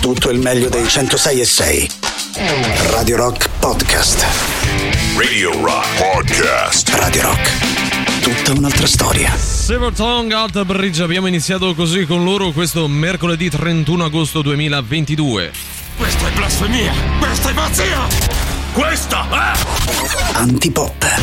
tutto il meglio dei 106.6. Radio Rock Podcast. Radio Rock Podcast. Radio Rock, tutta un'altra storia. Silver Tongue Out Bridge, abbiamo iniziato così con loro questo mercoledì 31 agosto 2022. Questa è blasfemia, questa è pazzia, questa è Antipop.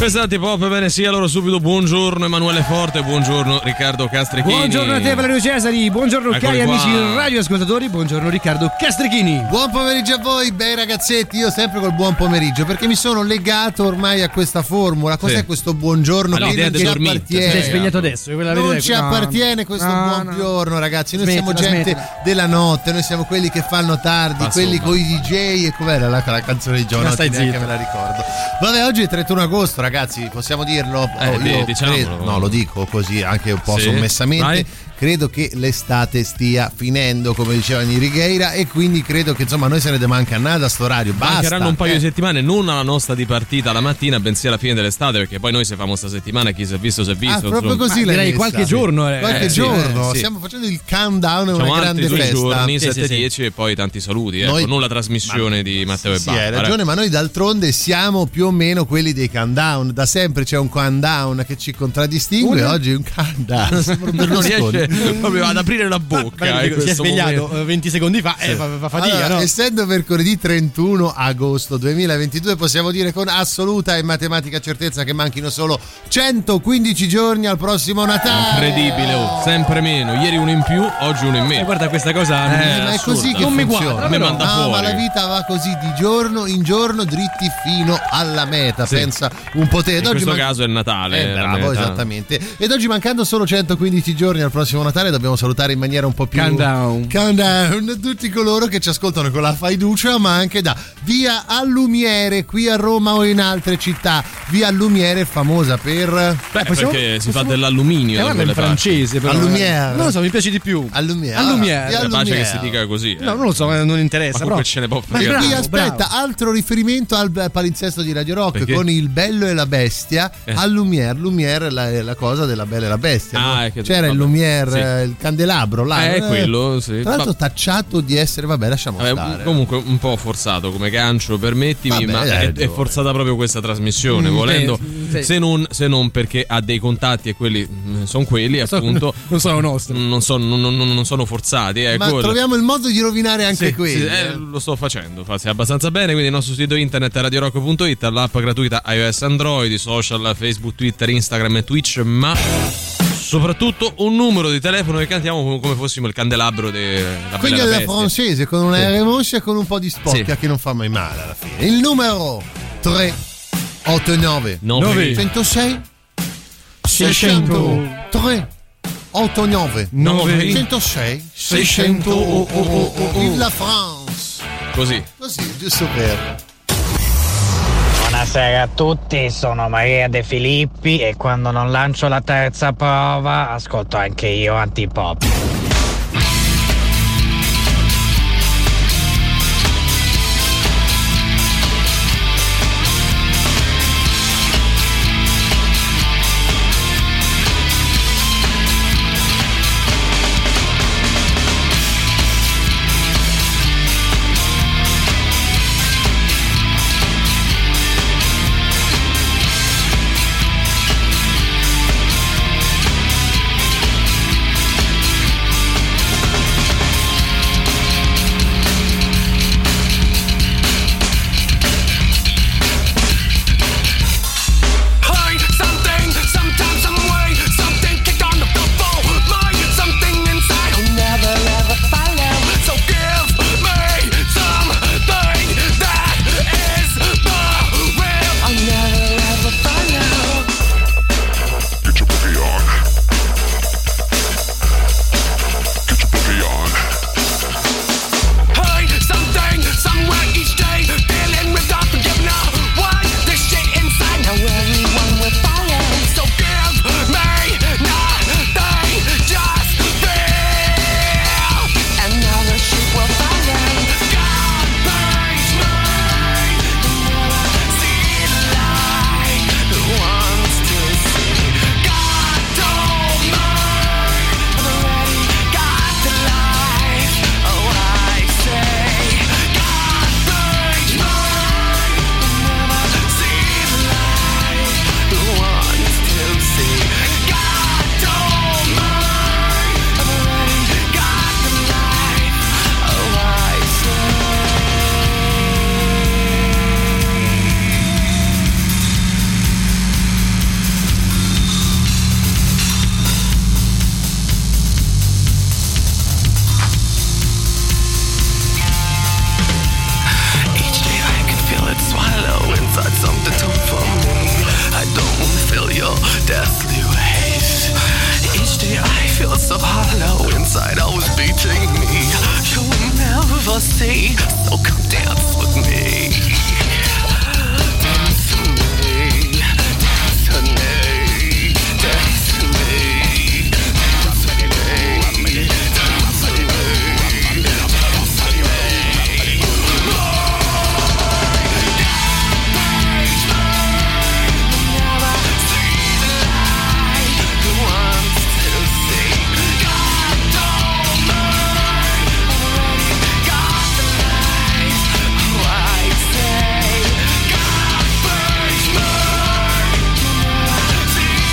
Pesati pop, bene sì, allora subito buongiorno Emanuele Forte, buongiorno Riccardo Castrichini. Buongiorno a te Valerio Cesari, buongiorno cari amici radioascoltatori, buongiorno Riccardo Castrichini. Buon pomeriggio a voi, bei ragazzetti, io sempre col buon pomeriggio perché mi sono legato ormai a questa formula. Cos'è questo buongiorno che ci appartiene? Sei svegliato adesso? Non ci appartiene questo buongiorno ragazzi, noi siamo gente della notte, noi siamo quelli che fanno tardi, quelli coi DJ e com'era la canzone di Jonathan, neanche me la ricordo. Vabbè, oggi è 31 agosto ragazzi, possiamo dirlo? Lo dico così anche un po' sommessamente. Vai. Credo che l'estate stia finendo, come diceva Neri Gheira, e quindi credo che insomma noi se ne demanca nada sto orario. Basta. Mancheranno un paio di settimane, non alla nostra di partita la mattina, bensì alla fine dell'estate, perché poi noi se famo sta settimana chi si è visto si è visto. Proprio così, direi qualche giorno. Qualche giorno. Stiamo facendo il countdown, è una grande festa. 2 giorni, 7-10 e poi tanti saluti. Noi, non la trasmissione di Matteo e Barbara. Sì, hai ragione, ma noi d'altronde siamo più o meno quelli dei countdown. Da sempre c'è un countdown che ci contraddistingue, oggi è un countdown. Non riesce proprio ad aprire la bocca. Si è svegliato momento. 20 secondi fa e fa fatica. Allora, essendo mercoledì 31 agosto 2022 possiamo dire con assoluta e matematica certezza che manchino solo 115 giorni al prossimo Natale. Incredibile, sempre meno. Ieri uno in più, oggi uno in meno. Guarda questa cosa ma è così che non funziona. Mi manda fuori. Ma la vita va così di giorno in giorno dritti fino alla meta. Pensa un po' te. In oggi questo caso è il Natale. Bravo, esattamente. Ed oggi mancando solo 115 giorni al prossimo Natale dobbiamo salutare in maniera un po' più countdown tutti coloro che ci ascoltano con la fiducia, ma anche da via Allumiere qui a Roma o in altre città. Via Allumiere famosa per perché si fa dell'alluminio in francese però. Allumiere non lo so, mi piace di più Allumiere. Mi piace che si dica così no, non lo so, non interessa, ma però ce ne può fare. Qui aspetta altro riferimento al palinsesto di Radio Rock perché? Con il Bello e la Bestia. Allumiere è la cosa della Bella e la Bestia, c'era il Lumiere, il candelabro là è quello tra l'altro tacciato di essere stare comunque un po' forzato come gancio, permettimi, è forzata proprio questa trasmissione volendo se non perché ha dei contatti e quelli sono quelli appunto non sono nostri, non sono forzati ma quello. Troviamo il modo di rovinare anche quelli lo sto facendo abbastanza bene, quindi il nostro sito internet è radiorock.it, l'app gratuita iOS Android, social Facebook, Twitter, Instagram e Twitch, ma soprattutto un numero di telefono che cantiamo come fossimo il candelabro della Quindi alla francese, con una remoscia e con un po' di spocchia che non fa mai male alla fine. Il numero 389 106 603 89 906 600 Vive la France. Così, giusto per... Buonasera a tutti, sono Maria De Filippi e quando non lancio la terza prova ascolto anche io Antipop. see, so come dance with me. Dance with me, dance with me, dance with me, dance with me, dance with me, dance with me. Lord, that's mine. We'll never see the light who wants to see. God don't mind, already got the light. Oh, I say, God burns mine. We'll never see the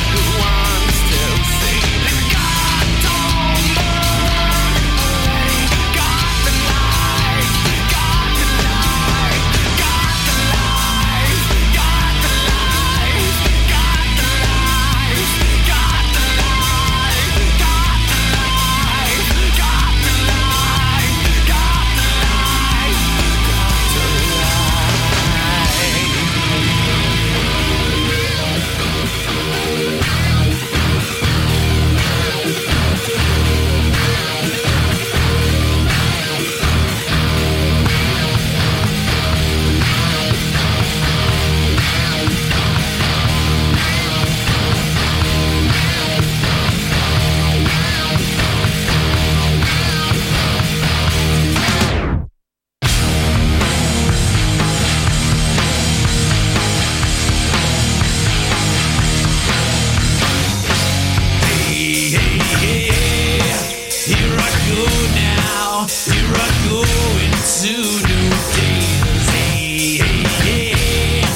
light who wants to see. God don't mind, already got the light. Got the light, got the light, got the light, got the light, got the light, got the light, got the light, got the light, got the light. Hey, hey, yeah, here I go now, here I go into new days. Hey, hey, yeah,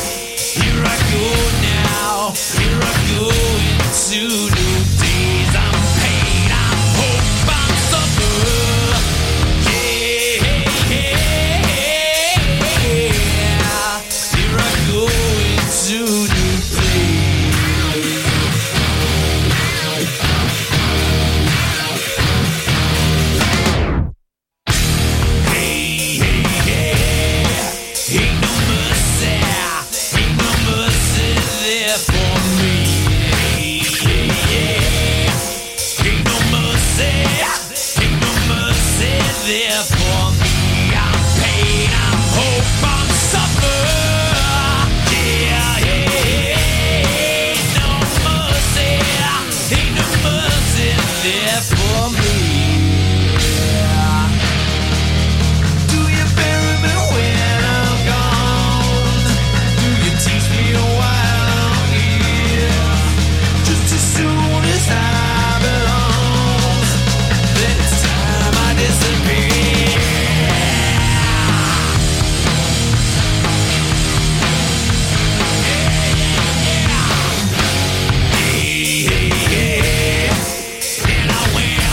here I go now, here I go into new days. I'm pain, I'm hope, I'm suffer. Yeah, hey, yeah, here I go into new days. Hey, hey, yeah, ain't no mercy, ain't no mercy there for me. Hey, hey, yeah, ain't no mercy there for me. I'm pain, I'm hope, I'm suffer. Yeah, yeah, ain't no mercy, ain't no mercy there for me. Yeah. Do you bury me when I'm gone? Do you teach me while I'm here? Just as soon as I belong, then it's time I disappear. Hey, hey, yeah, and I went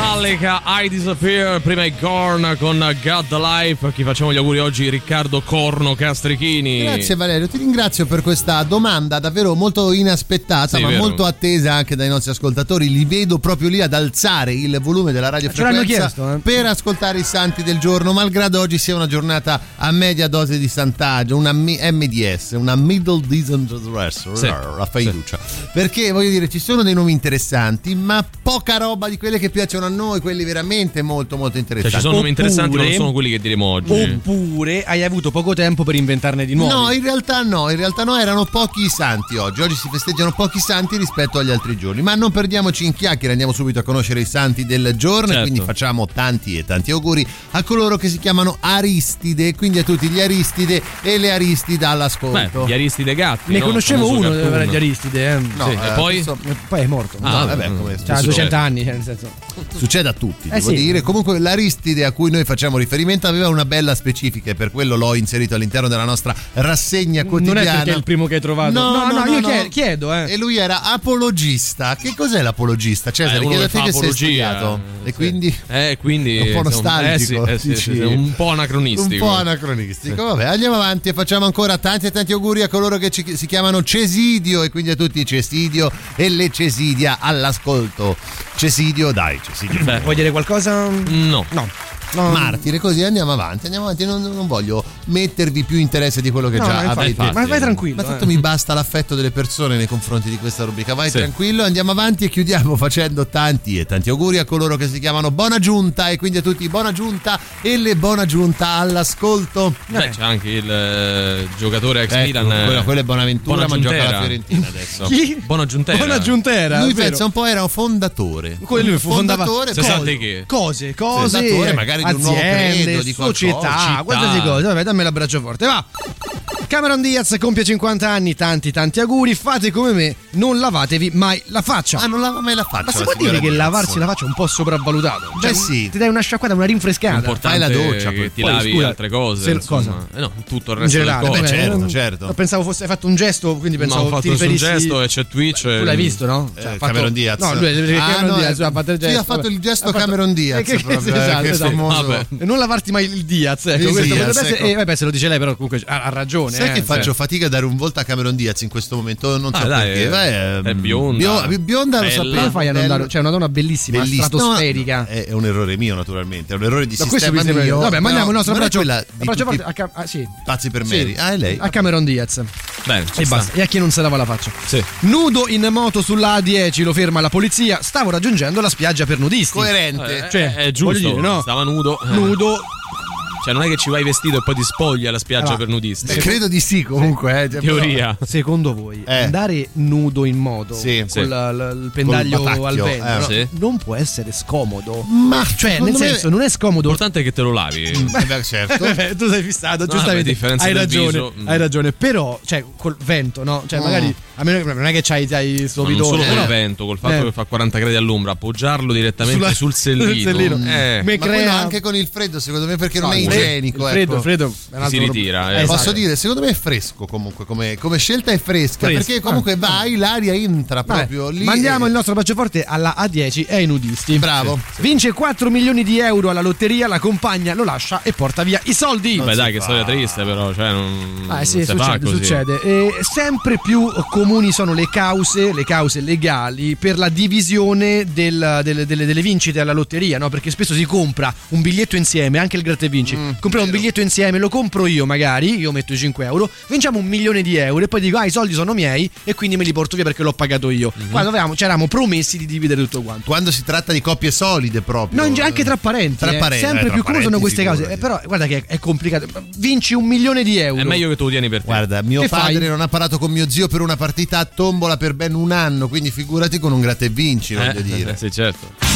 Metallica, I Disappear, prima i Korn con God the Life, a chi facciamo gli auguri oggi Riccardo Corno Castrichini. Grazie Valerio, ti ringrazio per questa domanda davvero molto inaspettata, sì, ma vero, molto attesa anche dai nostri ascoltatori. Li vedo proprio lì ad alzare il volume della radiofrequenza chiesto, per ascoltare i santi del giorno, malgrado oggi sia una giornata a media dose di santaggio, una MDS, una middle decent dress, la faiducia, perché voglio dire, ci sono dei nomi interessanti ma poca roba di quelle che piacciono a noi, quelli veramente molto molto interessanti. Cioè, ci sono nomi interessanti ma non sono quelli che diremo oggi. Oppure hai avuto poco tempo per inventarne di nuovi. No, in realtà no, erano pochi i santi oggi. Oggi si festeggiano pochi santi rispetto agli altri giorni, ma non perdiamoci in chiacchiere, andiamo subito a conoscere i santi del giorno, certo. E quindi facciamo tanti e tanti auguri a coloro che si chiamano Aristide, quindi a tutti gli Aristide e le Aristide all'ascolto. Beh, gli Aristide gatti, ne no? Conoscevo uno degli Aristide, no, sì. E poi è morto. Ah, no, vabbè, come ha 200 anni, nel senso. Succede a tutti, devo dire. Comunque l'Aristide a cui noi facciamo riferimento aveva una bella specifica e per quello l'ho inserito all'interno della nostra rassegna quotidiana. Non è perché è il primo che hai trovato. No, io chiedo. E lui era apologista. Che cos'è l'apologista? Cesare, chiedo a te che sei studiato. E quindi un po' nostalgico, un po' anacronistico. Vabbè, andiamo avanti e facciamo ancora tanti e tanti auguri a coloro che si chiamano Cesidio, e quindi a tutti i Cesidio e le Cesidia all'ascolto. Cesidio. Beh, vuoi dire qualcosa? No. Martire, così andiamo avanti. Non voglio mettervi più interesse di quello che già avete. Ma vai tranquillo. Ma tanto mi basta l'affetto delle persone nei confronti di questa rubrica. Vai tranquillo, andiamo avanti e chiudiamo facendo tanti e tanti auguri a coloro che si chiamano Buona Giunta, e quindi a tutti Buona Giunta e le Buona Giunta all'ascolto. C'è anche il giocatore ex Milan. Quello è Bonaventura, ma gioca alla Fiorentina adesso. Chi? Buona Giuntera. Lui pensa un po' era un fondatore. Lui fu fondatore. Cose, magari di un aziende, nuovo credo, società, qualsiasi cosa. Vabbè, dammi l'abbraccio forte, va. Cameron Diaz compie 50 anni, tanti tanti auguri. Fate come me, non lavatevi mai la faccia. Non lava mai la faccia. Ma si può dire che lavarsi la faccia è un po' sopravvalutato? Cioè, ti dai una sciacquata, una rinfrescata. Importante, fai la doccia, che ti lavi altre cose. Cosa? No, tutto il resto in generale, del certo. Pensavo fosse fatto un gesto, quindi pensavo ho fatto un gesto e c'è Twitch. Tu l'hai visto, no? Cameron Diaz. No, lui ha fatto il gesto Cameron Diaz. Esatto. E non lavarti mai il Diaz, se lo dice lei, però comunque ha ragione. Sai che faccio fatica a dare un volto a Cameron Diaz in questo momento, non so perché. È bionda. Bionda, lo sapevo. Fai a non dare, cioè una donna bellissima. Stratosferica. No, è un errore mio, naturalmente. È un errore di sistema mio. Vabbè, mandiamo il nostro abbraccio pazzi per Mary. È lei. A Cameron Diaz. Bene, e basta. E a chi non se lava la faccia. Nudo in moto sulla A10, lo ferma la polizia. Stavo raggiungendo la spiaggia per nudisti. Coerente. Cioè, è giusto, no? Stava nudo. Cioè non è che ci vai vestito e poi ti spogli alla spiaggia per nudisti. Credo di sì, comunque. Teoria. Secondo voi andare nudo in moto con il pendaglio al vento non può essere scomodo? Ma cioè nel senso non è scomodo. L'importante è che te lo lavi. Beh, certo. Tu sei fissato, giustamente. Hai ragione. Però cioè col vento, no? Cioè magari a meno che non è che c'hai il suo bidone. Non solo col vento, col fatto che fa 40 gradi all'ombra, appoggiarlo direttamente sul sellino. Ma quello anche con il freddo, secondo me, perché non è igienico, freddo si ritira. Posso dire, secondo me è fresco comunque come scelta, è fresca. Perché comunque vai, l'aria entra proprio lì. Mandiamo il nostro bacio forte alla A10 e ai nudisti. Bravo. Vince 4 milioni di euro alla lotteria, la compagna lo lascia e porta via i soldi. Beh dai, che storia triste, però cioè non succede. E sempre più comuni sono le cause legali per la divisione delle vincite alla lotteria, no? Perché spesso si compra un biglietto insieme, anche il gratta e vinci. Compriamo un biglietto insieme, lo compro io, magari io metto 5 euro, vinciamo 1 milione di euro e poi dico i soldi sono miei e quindi me li porto via perché l'ho pagato io. Ci eravamo promessi di dividere tutto quanto. Quando si tratta di coppie solide proprio, no, anche tra parenti, sempre più comuni sono queste cause, però guarda che è complicato. Vinci 1 milione di euro, è meglio che tu lo tieni per te. Guarda, mio padre non ha parlato con mio zio per una partita a tombola per ben un anno, quindi figurati con un gratta e vinci, voglio dire. Sì, certo.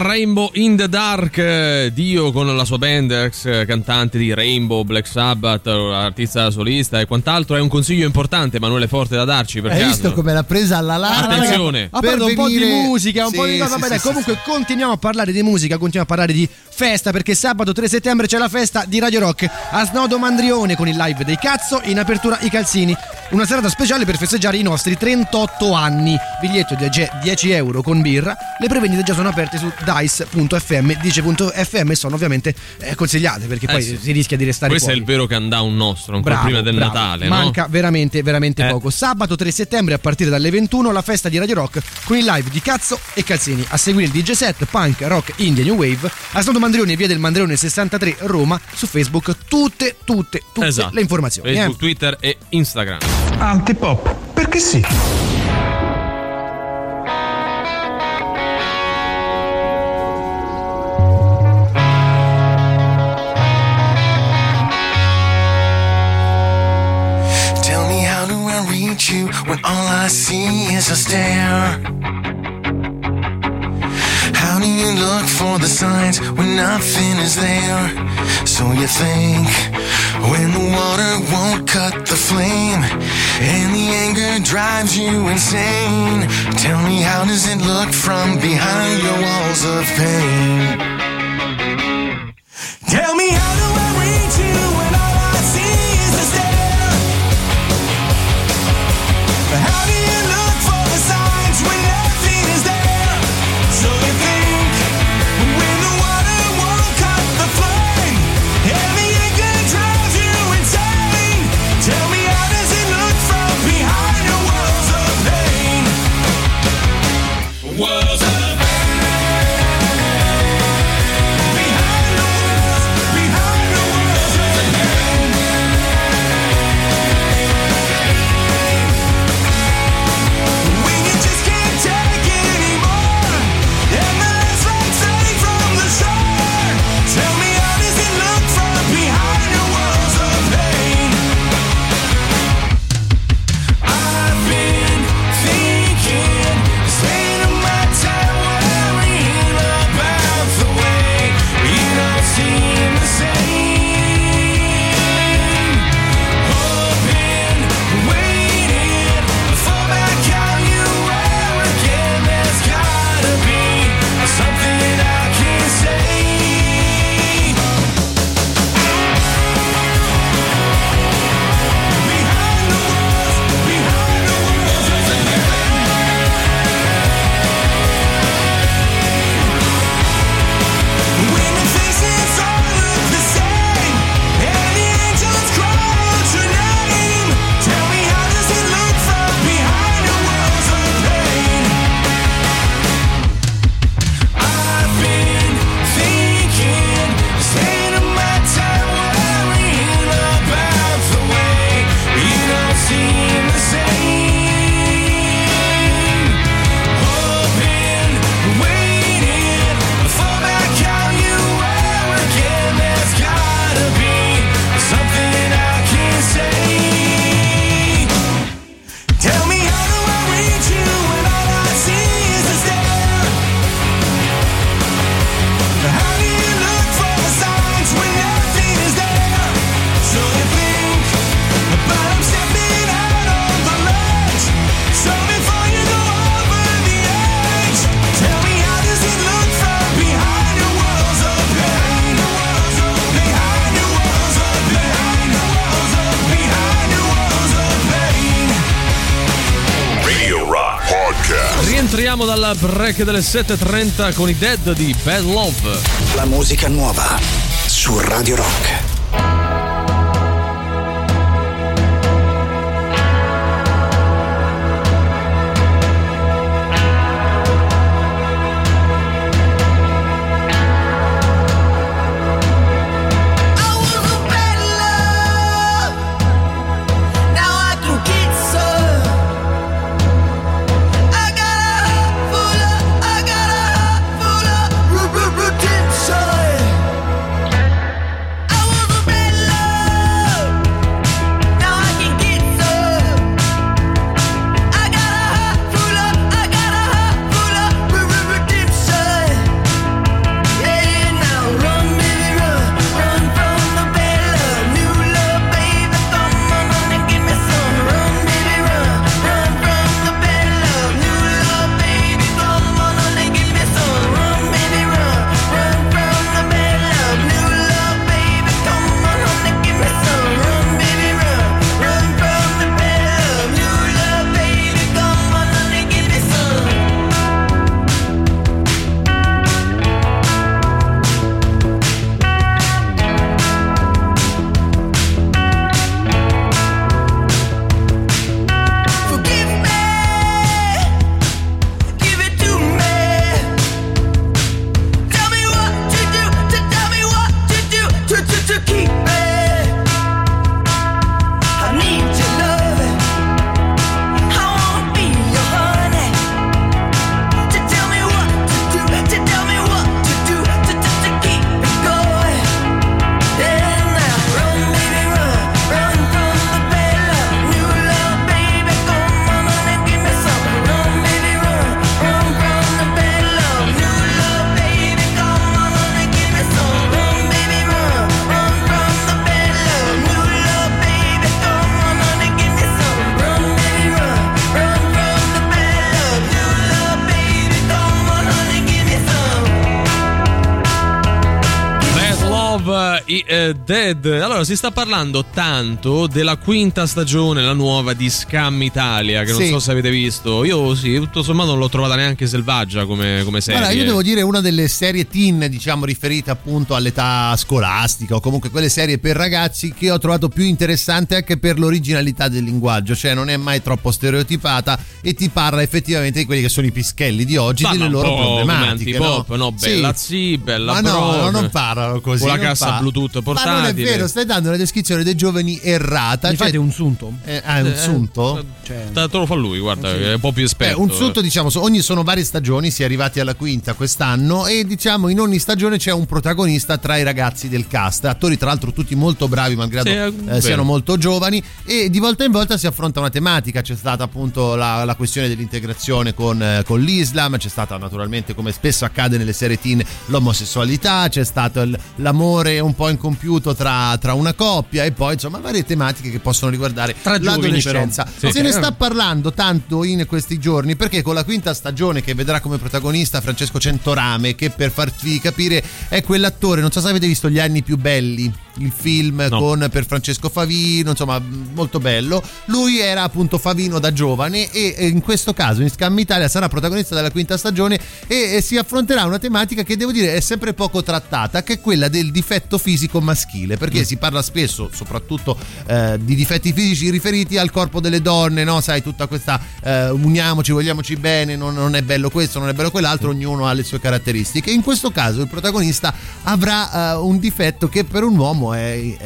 Rainbow in the Dark, Dio con la sua band, ex cantante di Rainbow, Black Sabbath, artista solista e quant'altro. È un consiglio importante, Emanuele Forte, da darci, perché hai visto come l'ha presa alla larga. Attenzione, ha perso un po' di musica, un po' di vabbè, dai, comunque continuiamo a parlare di musica, continuiamo a parlare di festa, perché sabato 3 settembre c'è la festa di Radio Rock a Snodo Mandrione con il live dei Cazzo, in apertura i Calzini, una serata speciale per festeggiare i nostri 38 anni. Biglietto di €10 con birra. Le prevendite già sono aperte su dice.fm, dice.fm, sono ovviamente consigliate, perché poi si rischia di restare fuori. Questo è il vero countdown nostro, ancora prima del Natale. Manca veramente poco. Sabato 3 settembre a partire dalle 21 la festa di Radio Rock con il live di Cazzo e Calzini. A seguire il DJ set punk, rock, indie, new wave a Snodo Mandrione, via del Mandrione 63, Roma. Su Facebook tutte esatto, le informazioni, Facebook, Twitter e Instagram. Antipop, perché sì. You when all I see is a stare. How do you look for the signs when nothing is there? So you think when the water won't cut the flame and the anger drives you insane. Tell me, how does it look from behind your walls of pain? Tell me, how do I reach you when all I see is a stare? How do you look for the signs when nothing is there? So you think when the water won't cut the flame and the anger drives you insane. Tell me, how does it look from behind the walls of pain? Walls of pain. Dalla break delle 7.30 con i Dead di Bad Love. La musica nuova su Radio Rock. Love e Dead. Allora, si sta parlando tanto della quinta stagione, la nuova di Skam Italia, che non so se avete visto. Io tutto sommato non l'ho trovata neanche selvaggia come serie. Allora, io devo dire, una delle serie teen, diciamo, riferita appunto all'età scolastica, o comunque quelle serie per ragazzi, che ho trovato più interessante anche per l'originalità del linguaggio, cioè non è mai troppo stereotipata e ti parla effettivamente di quelli che sono i pischelli di oggi, delle loro problematiche. Antipop, no? Bella bella, ma no, non parlano così. Con la cassa Bluetooth portatile. Ma non è vero, stai dando una descrizione dei giovani errata. Mi fate un sunto? È un sunto? Te lo fa lui, guarda, è un po' più esperto. Un sunto, diciamo, sono varie stagioni, si è arrivati alla quinta quest'anno, e diciamo in ogni stagione c'è un protagonista tra i ragazzi del cast, attori tra l'altro tutti molto bravi malgrado siano molto giovani, e di volta in volta si affronta una tematica. C'è stata appunto la questione dell'integrazione con l'Islam, c'è stata naturalmente, come spesso accade nelle serie teen, l'omosessualità, c'è stato l'amore un po' incompiuto tra una coppia, e poi insomma varie tematiche che possono riguardare l'adolescenza. Se ne sta parlando tanto in questi giorni perché con la quinta stagione, che vedrà come protagonista Francesco Centorame, che per farvi capire è quell'attore, non so se avete visto Gli Anni più belli, il film con per Francesco Favino, insomma molto bello. Lui era appunto Favino da giovane, e in questo caso in Skam Italia sarà protagonista della quinta stagione, e si affronterà una tematica che devo dire è sempre poco trattata, che è quella del difetto fisico maschile, perché si parla spesso soprattutto di difetti fisici riferiti al corpo delle donne, no? Sai, tutta questa uniamoci, vogliamoci bene, non è bello questo, non è bello quell'altro, ognuno ha le sue caratteristiche. In questo caso il protagonista avrà un difetto che per un uomo è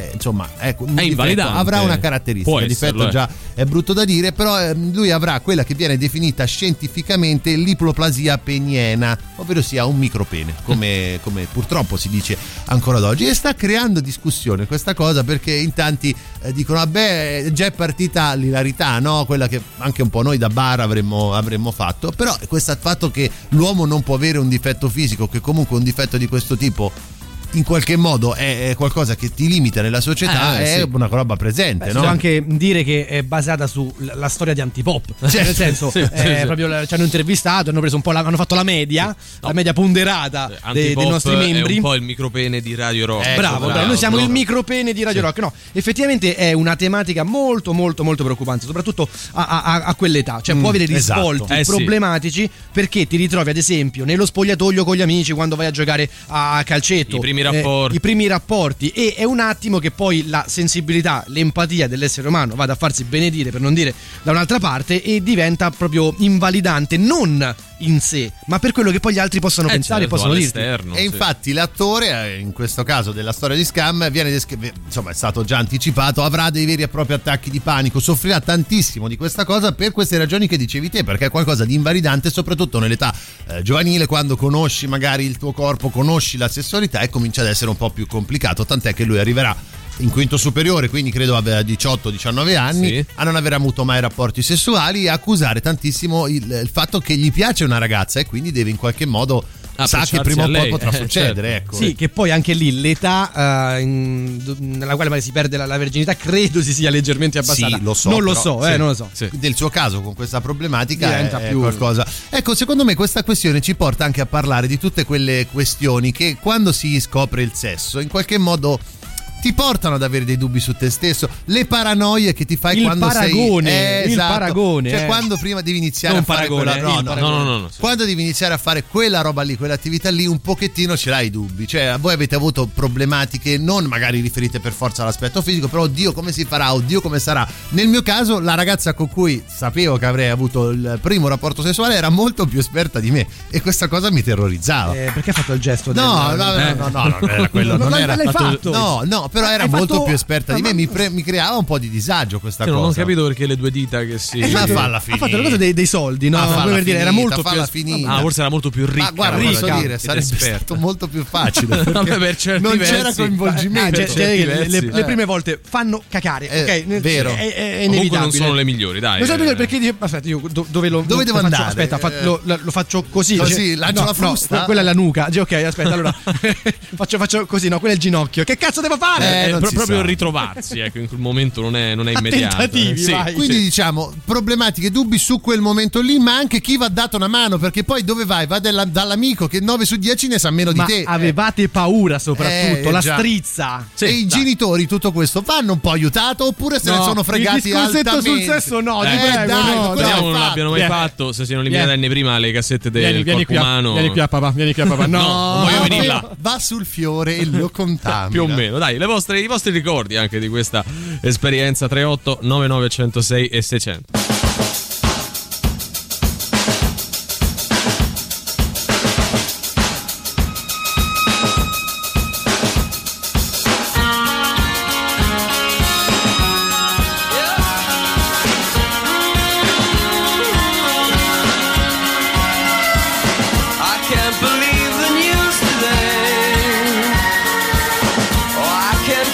invalidante, avrà una caratteristica, il difetto già è brutto da dire, però lui avrà quella che viene definita scientificamente l'ipoplasia peniena, ovvero sia un micropene, come purtroppo si dice ancora ad oggi, e sta creando discussione questa cosa, perché in tanti dicono vabbè, già è partita l'ilarità, no? Quella che anche un po' noi da bar avremmo fatto, però questo fatto che l'uomo non può avere un difetto fisico, che comunque un difetto di questo tipo in qualche modo è qualcosa che ti limita nella società, una roba presente. No? Anche dire che è basata sulla storia di Antipop, nel senso proprio ci hanno intervistato, hanno preso un po' hanno fatto la media, la media ponderata dei nostri membri. È un po' il micropene di Radio Rock. Bravo, noi siamo il micropene di Radio Rock. No, effettivamente è una tematica molto molto molto preoccupante, soprattutto a quell'età, cioè può avere risvolti problematici, perché ti ritrovi ad esempio nello spogliatoio con gli amici, quando vai a giocare a calcetto, i primi rapporti, e è un attimo che poi la sensibilità, l'empatia dell'essere umano vada a farsi benedire, per non dire da un'altra parte, e diventa proprio invalidante, non in sé, ma per quello che poi gli altri possono pensare e possono dirti. E infatti l'attore, in questo caso della storia di Skam, insomma, è stato già anticipato, avrà dei veri e propri attacchi di panico, soffrirà tantissimo di questa cosa per queste ragioni che dicevi te, perché è qualcosa di invalidante soprattutto nell'età giovanile, quando conosci magari il tuo corpo, conosci la sessualità, e comincia ad essere un po' più complicato, tant'è che lui arriverà in quinto superiore, quindi credo aveva 18-19 anni, a non aver avuto mai rapporti sessuali, e accusare tantissimo il fatto che gli piace una ragazza, e quindi deve in qualche modo sa che prima o poi potrà succedere, certo. Ecco. Sì, che poi anche lì l'età nella quale si perde la verginità credo si sia leggermente abbassata. Sì, lo so, non lo so. Del suo caso, con questa problematica diventa più qualcosa. Ecco, secondo me questa questione ci porta anche a parlare di tutte quelle questioni che, quando si scopre il sesso, in qualche modo ti portano ad avere dei dubbi su te stesso, le paranoie che ti fai quando sei il paragone, cioè quando prima devi iniziare quando devi iniziare a fare quella roba lì, quell'attività lì, un pochettino ce l'hai i dubbi, cioè voi avete avuto problematiche non magari riferite per forza all'aspetto fisico, però oddio come si farà, oddio come sarà. Nel mio caso la ragazza con cui sapevo che avrei avuto il primo rapporto sessuale era molto più esperta di me, e questa cosa mi terrorizzava. Perché hai fatto il gesto? No, non era quello, non era fatto. No, però era molto più esperta di me, mi creava un po' di disagio questa cosa. Non ho capito perché le due dita che si... ha fatto la cosa dei soldi, no? Forse era molto più ricca. Ma guarda, posso dire, sarebbe stato molto più facile. Non c'era coinvolgimento. Le prime volte fanno cacare, ok? Vero. È inevitabile. Comunque non sono le migliori, dai. Non sono le migliori perché... Aspetta, io dove devo andare? Aspetta, lo faccio così. Così, lancio la frusta. Quella è la nuca. Ok, aspetta, allora... Faccio così, no? Quello è il ginocchio. Che cazzo devo fare? proprio ritrovarsi, ecco, in quel momento non è immediato. Quindi diciamo problematiche, dubbi su quel momento lì, ma anche chi va dato una mano, perché poi dove vai? Va dall'amico che 9 su 10 ne sa meno di te. Avevate paura soprattutto, la strizza. Sì, e i genitori tutto questo vanno un po' aiutato, oppure se ne sono fregati altamente? Sul sesso no, non l'abbiano mai fatto, se siano eliminati anni prima le cassette del corpo umano. Vieni qui a papà. No, voglio venirla. Va sul fiore e lo contamina. Più o meno, dai, i vostri ricordi anche di questa esperienza. 38 99 106 e 600.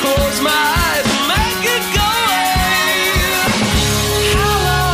Close my eyes, make it go away. Hello.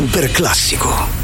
Super classico.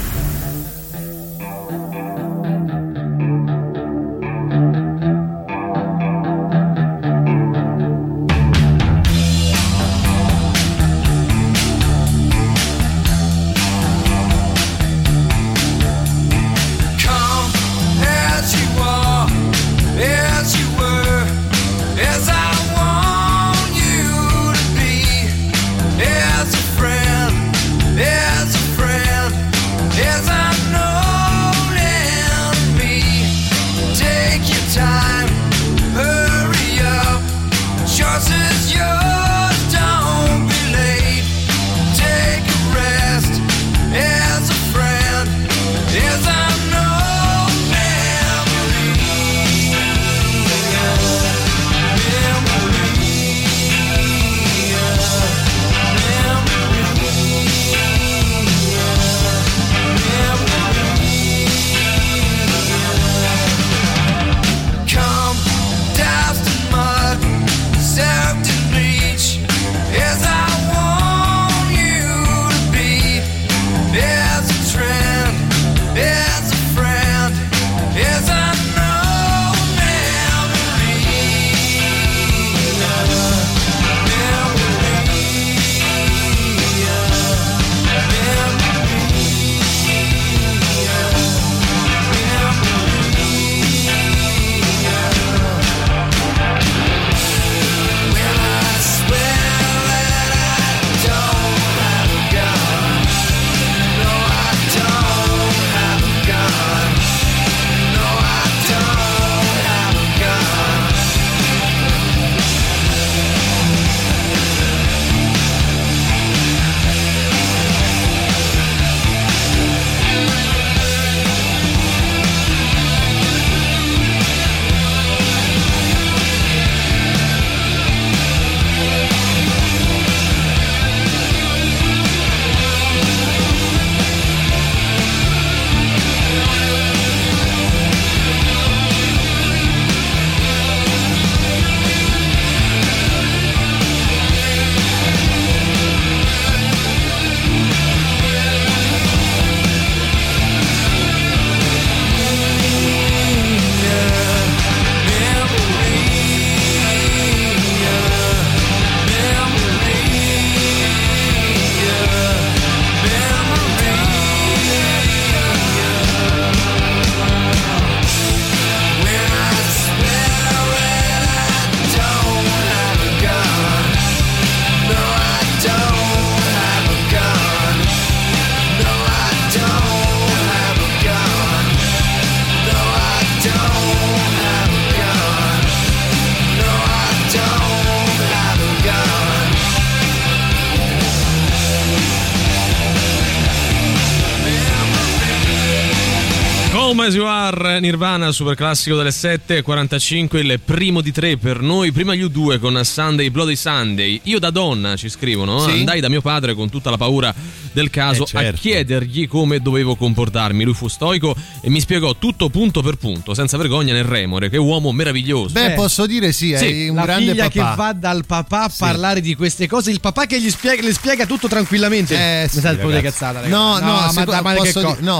Nirvana, super classico delle 7:45, il primo di tre per noi. Prima gli U2 con Sunday Bloody Sunday. Io da donna, ci scrivono, sì? Andai da mio padre con tutta la paura del caso, certo, a chiedergli come dovevo comportarmi. Lui fu stoico e mi spiegò tutto punto per punto, senza vergogna né remore. Che uomo meraviglioso. Beh, posso dire sì, è sì, un grande papà. La figlia che va dal papà a parlare di queste cose, il papà che gli spiega, le spiega tutto tranquillamente. Sì, cazzata,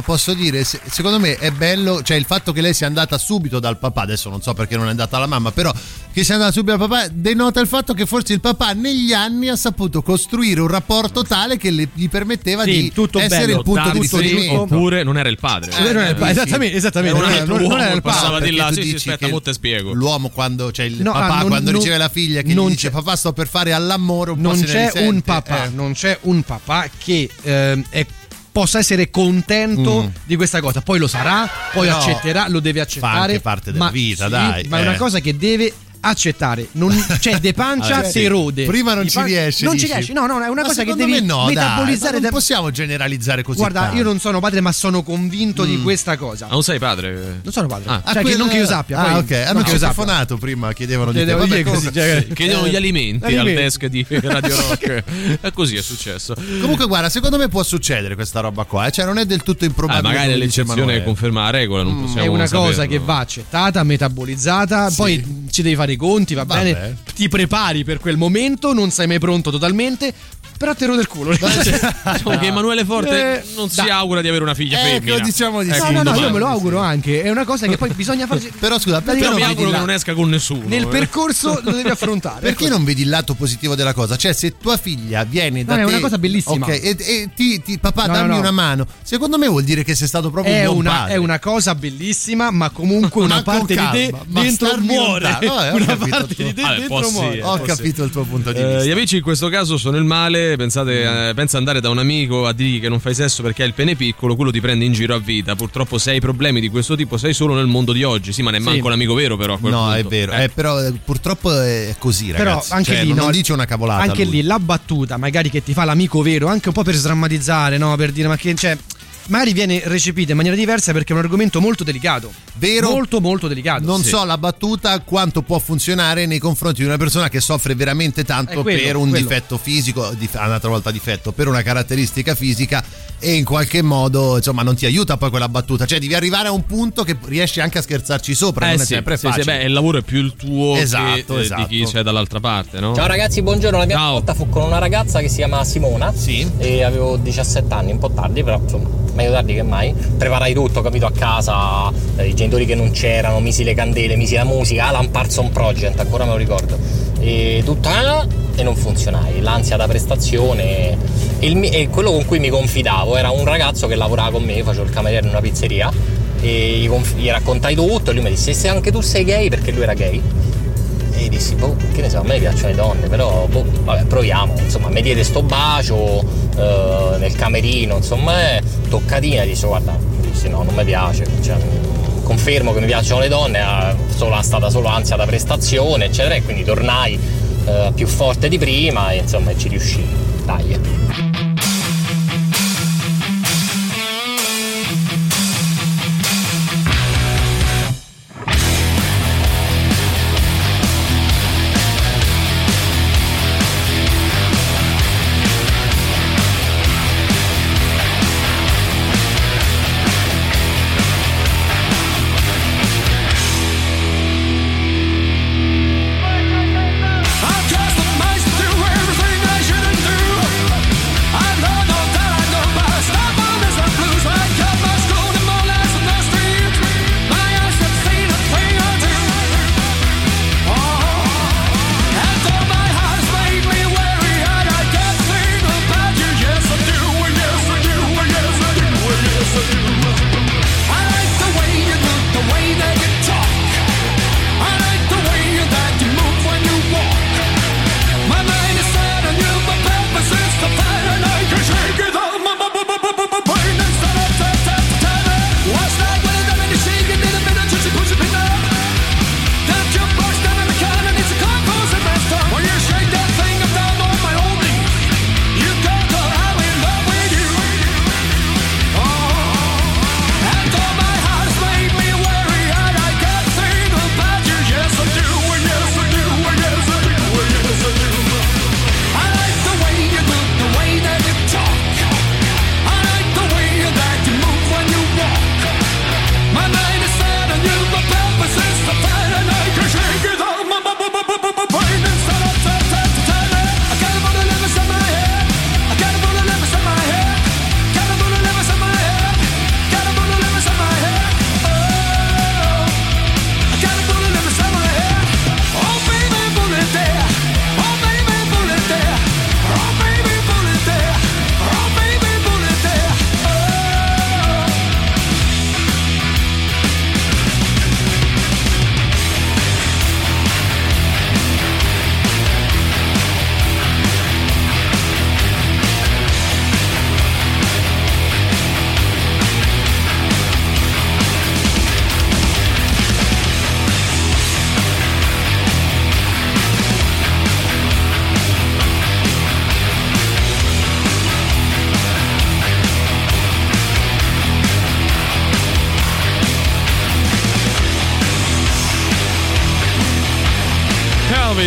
posso dire, secondo me è bello, cioè il fatto che lei sia andata subito dal papà, adesso non so perché non è andata alla mamma, però che sia andata subito dal papà denota il fatto che forse il papà negli anni ha saputo costruire un rapporto tale che gli permetteva di essere bello, il punto di riferimento. Oppure non era il padre. Esattamente. Non era il padre. Passava di là, sì, aspetta, mo te spiego. L'uomo quando c'è il papà, quando riceve la figlia che gli dice papà sto per fare all'amore, un po' se ne risente. Non c'è un papà che possa essere contento di questa cosa. Poi lo sarà, poi accetterà, lo deve accettare, fa anche parte della vita, sì, dai. Ma è una cosa che deve accettare, de pancia si erode. Prima non ci riesci. No, è una cosa che devi metabolizzare. Non possiamo generalizzare così. Guarda, tanto. Io non sono padre, ma sono convinto di questa cosa. Non sei padre? Non sono padre. Non che io sappia. Hanno telefonato prima, chiedevano di te. Chiedevano gli alimenti al desk di Radio Rock. E così è successo. Comunque, guarda, secondo me può succedere questa roba qua. Cioè, non è del tutto improbabile. Magari l'eccezione conferma la regola. Non possiamo. È una cosa che va accettata, metabolizzata. Poi ci devi fare i conti, va bene, ti prepari per quel momento, non sei mai pronto totalmente, però te rode del culo. Diciamo che Emanuele Forte non si augura di avere una figlia femmina. Diciamo di sì. No, io me lo auguro anche. È una cosa che poi bisogna farci. Però scusa, perché mi auguro che non esca con nessuno. Nel percorso lo devi affrontare. Perché non vedi il lato positivo della cosa? Cioè, se tua figlia viene da te, è una cosa bellissima. Ok, e ti papà, dammi una mano. Secondo me vuol dire che sei stato proprio un buon padre. È una cosa bellissima, ma comunque una parte di te dentro muore. Una parte di te dentro muore. Ho capito il tuo punto di vista. Gli amici in questo caso sono il male. Pensa andare da un amico a dirgli che non fai sesso perché hai il pene piccolo, quello ti prende in giro a vita. Purtroppo se hai problemi di questo tipo sei solo nel mondo di oggi. Sì, ma ne manco l'amico vero, però a quel punto. È vero, però purtroppo è così, ragazzi. Però anche lì non dice una cavolata. Anche lui. Lì la battuta magari che ti fa l'amico vero, anche un po' per sdrammatizzare, no? Per dire ma che cioè, magari viene recepita in maniera diversa perché è un argomento molto delicato. Vero? Molto molto delicato. Non so la battuta quanto può funzionare nei confronti di una persona che soffre veramente tanto per un difetto fisico, un'altra volta difetto, per una caratteristica fisica, e in qualche modo insomma non ti aiuta poi quella battuta. Cioè devi arrivare a un punto che riesci anche a scherzarci sopra. Non è sempre facile. Il lavoro è più il tuo esatto. Di chi c'è dall'altra parte, no? Ciao ragazzi, buongiorno. La mia volta fu con una ragazza che si chiama Simona. Sì. E avevo 17 anni, un po' tardi, però insomma meglio tardi che mai. Preparai tutto, capito, a casa, i genitori che non c'erano, misi le candele, misi la musica, Alan Parsons Project, ancora me lo ricordo, e tutta, e non funzionai, l'ansia da prestazione. E quello con cui mi confidavo era un ragazzo che lavorava con me, facevo il cameriere in una pizzeria, e gli raccontai tutto e lui mi disse se anche tu sei gay, perché lui era gay. E dissi, che ne so, a me piacciono le donne, però vabbè, proviamo. Insomma, mi diede sto bacio nel camerino, insomma, toccatina, e dice, guarda, se no, non mi piace, cioè, confermo che mi piacciono le donne, è stata solo ansia da prestazione, eccetera, e quindi tornai più forte di prima e insomma ci riuscii, dai.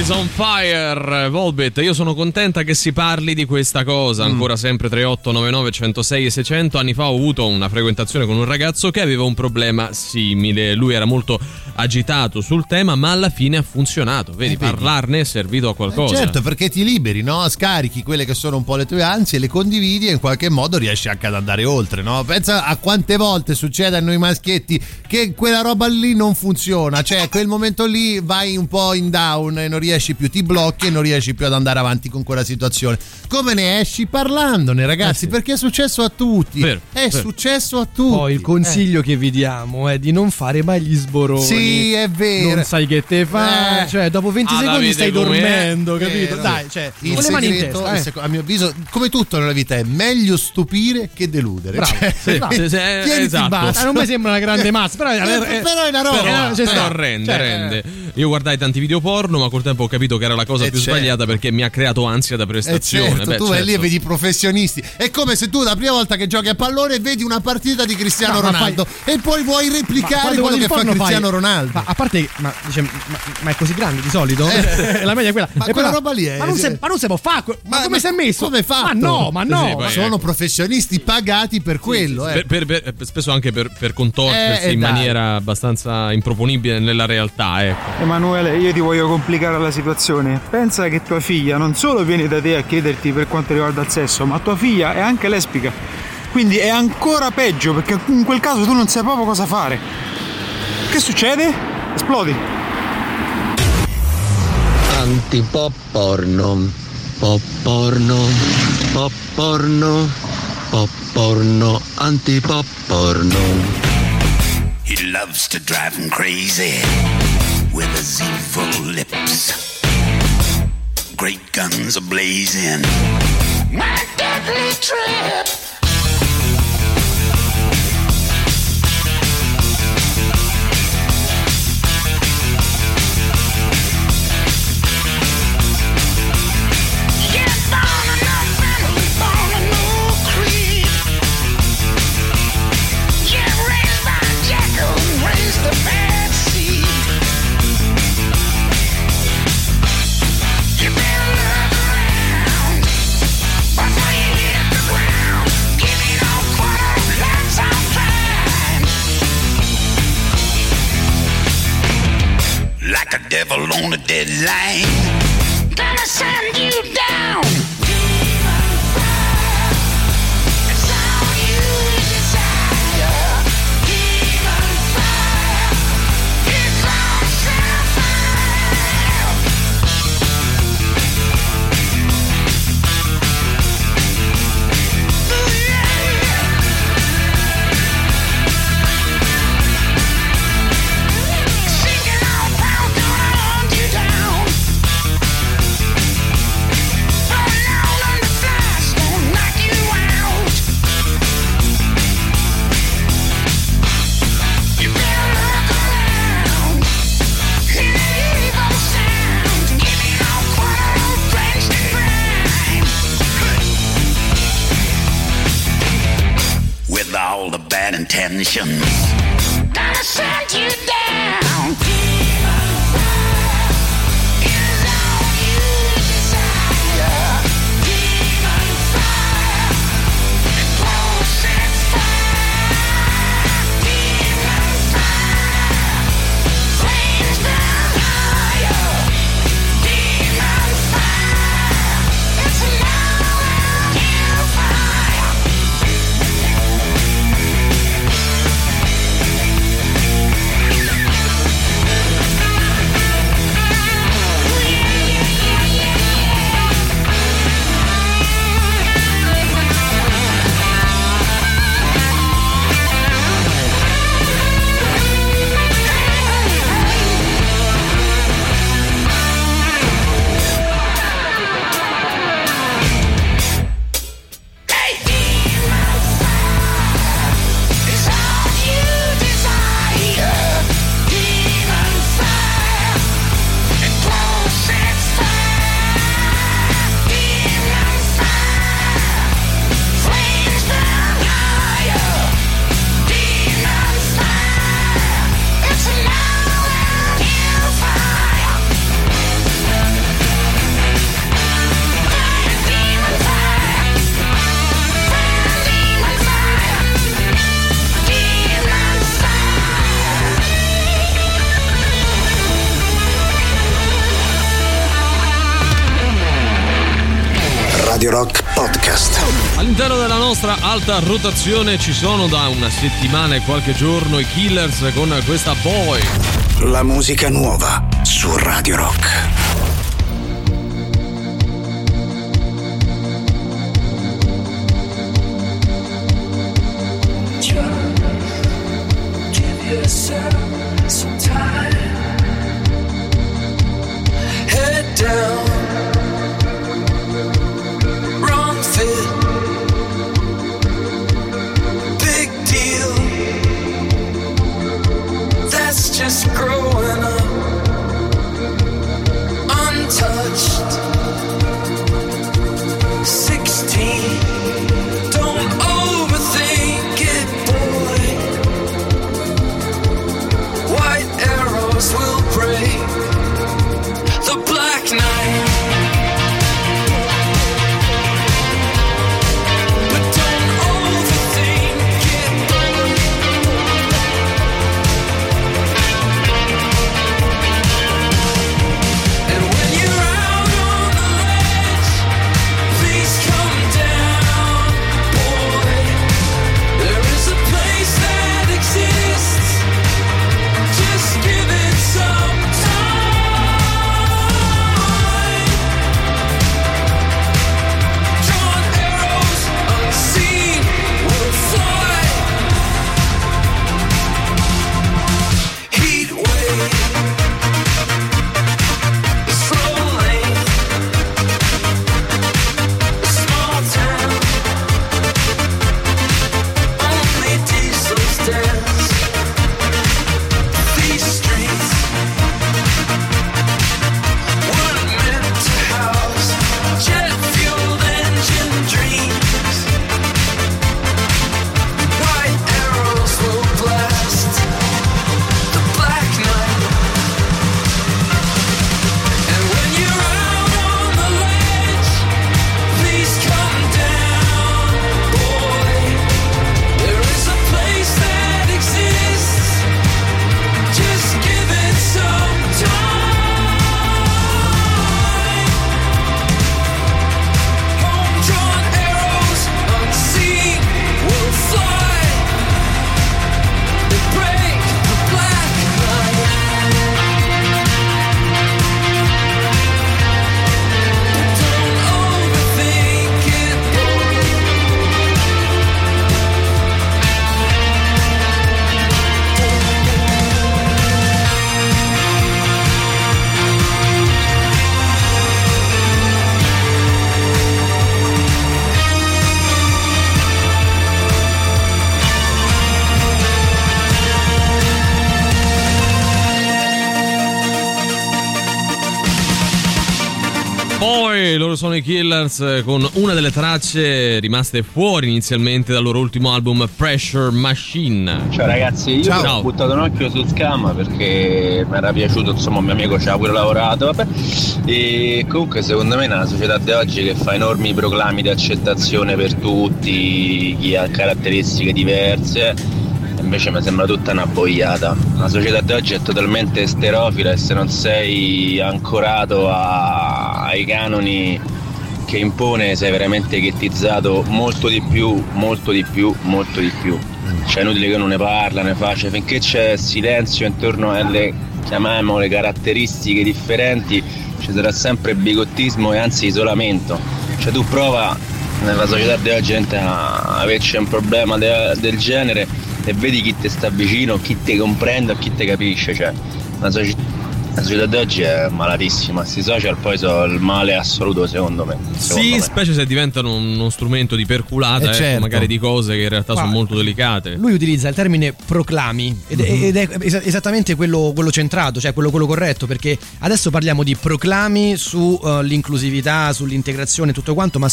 is on fire, Volbet. Io sono contenta che si parli di questa cosa. Ancora sempre 38 99 106 e 600. Anni fa ho avuto una frequentazione con un ragazzo che aveva un problema simile. Lui era molto agitato sul tema, ma alla fine ha funzionato. Vedi, parlarne è servito a qualcosa. Certo, perché ti liberi, no? Scarichi quelle che sono un po' le tue ansie, le condividi e in qualche modo riesci anche ad andare oltre, no? Pensa a quante volte succede a noi maschietti che quella roba lì non funziona. Cioè, quel momento lì vai un po' in down e non riesci più, ti blocchi e non riesci più ad andare avanti con quella situazione. Come ne esci? Parlandone, ragazzi, perché è successo a tutti. Successo a tutti. Poi il consiglio che vi diamo è di non fare mai gli sboroni. Sì, è vero. Non sai che te fa. Cioè, dopo 20 secondi stai dormendo, capito? Dai, cioè, il segreto, mani in testa, a mio avviso, come tutto nella vita, è meglio stupire che deludere. Bravo. Esatto. Non mi sembra una grande massa, però è una roba. Rende. Io guardai tanti video porno, ma col tempo ho capito che era la cosa più sbagliata, perché mi ha creato ansia da prestazione. Vai lì e vedi i professionisti. È come se tu la prima volta che giochi a pallone vedi una partita di Cristiano Ronaldo e poi vuoi replicare quello che fa Cristiano Ronaldo. Ma a parte, ma è così grande di solito? La media è quella. Ma quella roba lì è. Ma non si può fare. Ma come si è messo? Come fa? Ma no. Sono professionisti pagati per quello. Spesso anche per contorcersi in maniera abbastanza improponibile nella realtà. Emanuele, io ti voglio complicare la situazione. Pensa che tua figlia non solo viene da te a chiederti per quanto riguarda il sesso, ma tua figlia è anche lesbica. Quindi è ancora peggio, perché in quel caso tu non sai proprio cosa fare. Che succede? Esplodi. Antipop porno, pop porno, pop porno, pop porno, antipop porno. He loves to drive him crazy with his evil lips. Great guns are blazing. My deadly trip. The bad seed. You better look around before you hit the ground. Give it all quarter, that's all time. Like a devil on a deadline, gonna send you down. All the bad intentions gonna send you down. Radio Rock Podcast. All'interno della nostra alta rotazione ci sono da una settimana e qualche giorno i Killers con questa Boy. La musica nuova su Radio Rock. Sono i Killers con una delle tracce rimaste fuori inizialmente dal loro ultimo album Pressure Machine. Ciao ragazzi, io ho buttato un occhio su Skam perché mi era piaciuto, insomma un mio amico ci ha pure lavorato, vabbè. E comunque secondo me è una società di oggi che fa enormi proclami di accettazione per tutti, chi ha caratteristiche diverse, invece mi sembra tutta una boiata. La società di oggi è totalmente esterofila e se non sei ancorato ai canoni che impone sei veramente ghettizzato molto di più. Cioè è inutile che uno ne parla, ne faccia, finché c'è silenzio intorno alle, chiamiamole, caratteristiche differenti, ci sarà sempre bigottismo e anzi isolamento. Cioè tu prova nella società di oggi a averci un problema del genere e vedi chi ti sta vicino, chi ti comprende o chi ti capisce. Cioè la società di oggi è malatissima, questi social poi sono il male assoluto secondo me. Specie se diventano uno strumento di perculata, certo. Magari di cose che in realtà sono molto delicate. Lui utilizza il termine proclami ed è esattamente quello centrato, cioè quello corretto, perché adesso parliamo di proclami sull'inclusività, sull'integrazione, tutto quanto, ma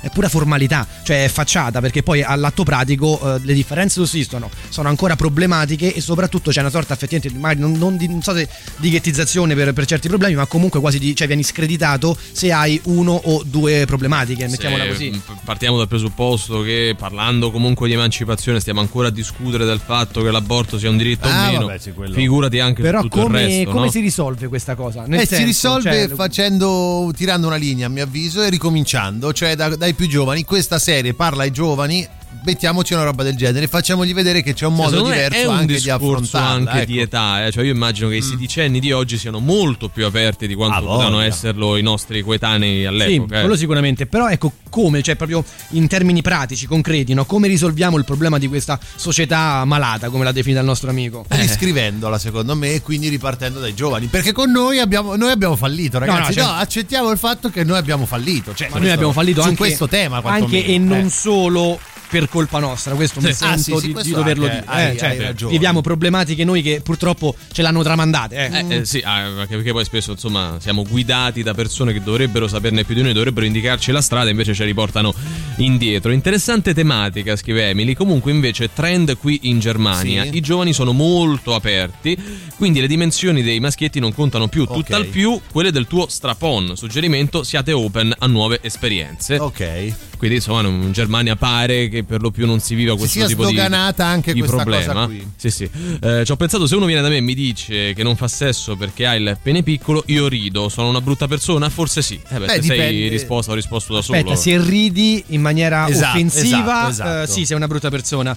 è pura formalità, cioè è facciata, perché poi all'atto pratico le differenze sussistono, sono ancora problematiche e soprattutto c'è una sorta effettivamente non so se di ghettizzazione associazione per certi problemi, ma comunque quasi cioè vieni screditato se hai uno o due problematiche, mettiamola così. Partiamo dal presupposto che, parlando comunque di emancipazione, stiamo ancora a discutere del fatto che l'aborto sia un diritto o meno. Vabbè, sì, figurati anche però su tutto il resto. Come si risolve questa cosa? Si risolve tirando una linea, a mio avviso, e ricominciando, cioè dai più giovani. Questa serie parla ai giovani, mettiamoci una roba del genere, facciamogli vedere che c'è un modo diverso anche di affrontarla, anche ecco. Di età, cioè io immagino che i sedicenni di oggi siano molto più aperti di quanto potevano esserlo i nostri coetanei all'epoca. Sì, quello sicuramente, però ecco come, cioè proprio in termini pratici, concreti, no? Come risolviamo il problema di questa società malata, come l'ha definita il nostro amico? Riscrivendola, secondo me, e quindi ripartendo dai giovani, perché con noi abbiamo fallito, ragazzi. No, accettiamo il fatto che noi abbiamo fallito, cioè, ma noi abbiamo fallito anche su questo tema, anche e non solo per colpa nostra, questo mi sento di doverlo dire. Viviamo problematiche noi che purtroppo ce l'hanno tramandate. Perché poi spesso, insomma, siamo guidati da persone che dovrebbero saperne più di noi, dovrebbero indicarci la strada, invece ci riportano indietro. Interessante tematica, scrive Emily. Comunque invece trend qui in Germania, i giovani sono molto aperti, quindi le dimensioni dei maschietti non contano più, tutt'al più quelle del tuo strapon. Suggerimento: siate open a nuove esperienze. Ok. Quindi insomma in Germania pare che per lo più non si viva questo tipo di problema. Si è sdoganata anche questa cosa qui. Sì. Ci ho pensato, se uno viene da me e mi dice che non fa sesso perché ha il pene piccolo, io rido. Sono una brutta persona? Forse sì. Se sei risposta, ho risposto da solo. Se ridi in maniera offensiva, sì, sei una brutta persona.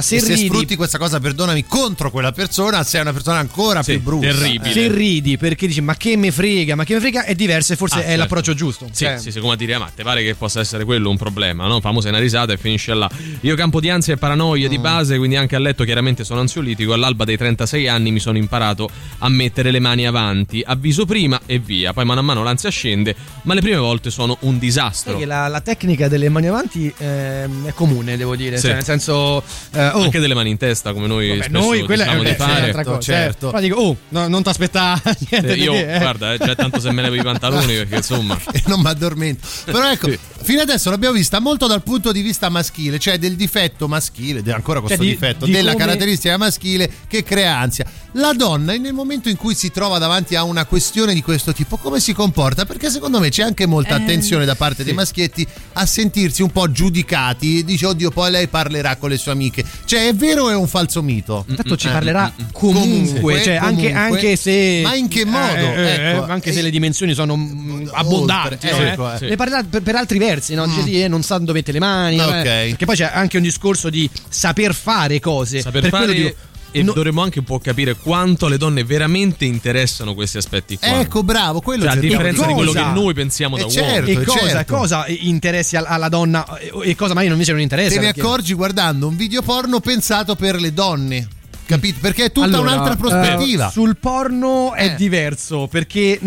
Se sfrutti questa cosa, perdonami, contro quella persona, sei una persona ancora più brutta. Terribile. Se ridi perché dici ma che me frega, è diverso e forse è l'approccio giusto. Sì, come dire, ma te pare che possa essere quello un problema, no? Famosa una risata e finisce là. Io campo di ansia e paranoia di base, quindi anche a letto chiaramente sono ansiolitico. All'alba dei 36 anni mi sono imparato a mettere le mani avanti, avviso prima e via, poi mano a mano l'ansia scende, ma le prime volte sono un disastro. Che la tecnica delle mani avanti è comune, devo dire, cioè nel senso anche delle mani in testa, come noi spesso diciamo di fare, certo. Ma dico non ti aspettare niente io di guarda già tanto se me levo i pantaloni perché insomma non mi addormento, però ecco fino adesso l'abbiamo vista molto dal punto di vista maschile, cioè del difetto maschile, ancora questo difetto, della caratteristica maschile che crea ansia. La donna, nel momento in cui si trova davanti a una questione di questo tipo, come si comporta? Perché secondo me c'è anche molta attenzione da parte dei maschietti a sentirsi un po' giudicati e dice oddio poi lei parlerà con le sue amiche, cioè è vero o è un falso mito? Tanto ci parlerà comunque, cioè anche se, ma in che modo? Ecco. Anche se le dimensioni sono abbondanti, ne parlerà per altri versi, no? Dice, non sa dove mette le mani, che poi c'è anche un discorso di saper fare cose, dovremmo anche un po' capire quanto alle donne veramente interessano questi aspetti qua. Ecco, bravo, quello a differenza di quello che noi pensiamo da uomini. E cosa interessi alla donna e cosa magari invece non interessa. Te ne accorgi guardando un video porno pensato per le donne, capito? Perché è tutta un'altra prospettiva. Sul porno è diverso perché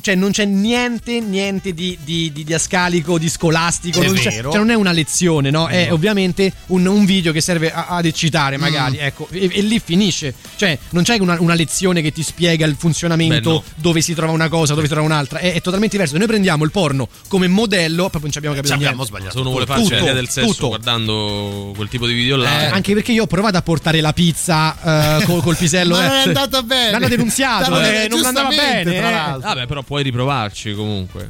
cioè non c'è niente di diascalico, di scolastico, cioè non è una lezione, no? È ovviamente un video che serve ad eccitare magari, ecco, e lì finisce, cioè non c'è una lezione che ti spiega il funzionamento, dove si trova una cosa, dove si trova un'altra, è totalmente diverso. Noi prendiamo il porno come modello, proprio non ci abbiamo capito niente, sbagliato. Se uno vuole farci l'idea del sesso guardando quel tipo di video là, anche perché io ho provato a portare la pizza col pisello, ma non è andata bene, l'hanno denunziato, non andava bene tra l'altro. Vabbè, però puoi riprovarci comunque.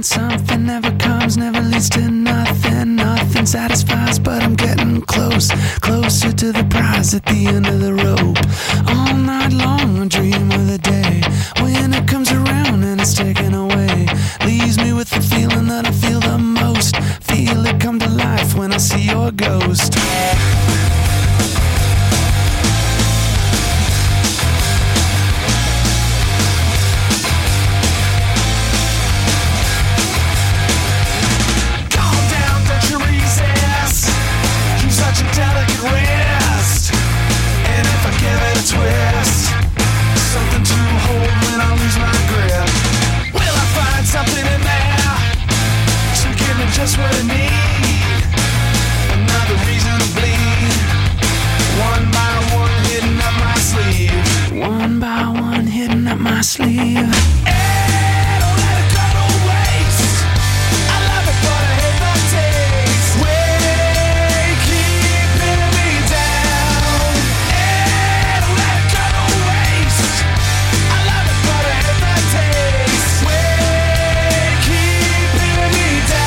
find something, never comes, never leads to nothing. Nothing satisfies, but I'm getting close, closer to the prize at the end of the rope. All night long I dream of the day when it comes around and it's taken away. Leaves me with the feeling that I feel the most. Feel it come to life when I see your ghost. That's what I need. Another reason to bleed. One by one hidden up my sleeve. One by one hidden up my sleeve. Hey, don't let it go to waste. I love it but I hate the taste. Way keeping me down. Hey, don't let it go to waste. I love it but I hate the taste. Way keeping me down.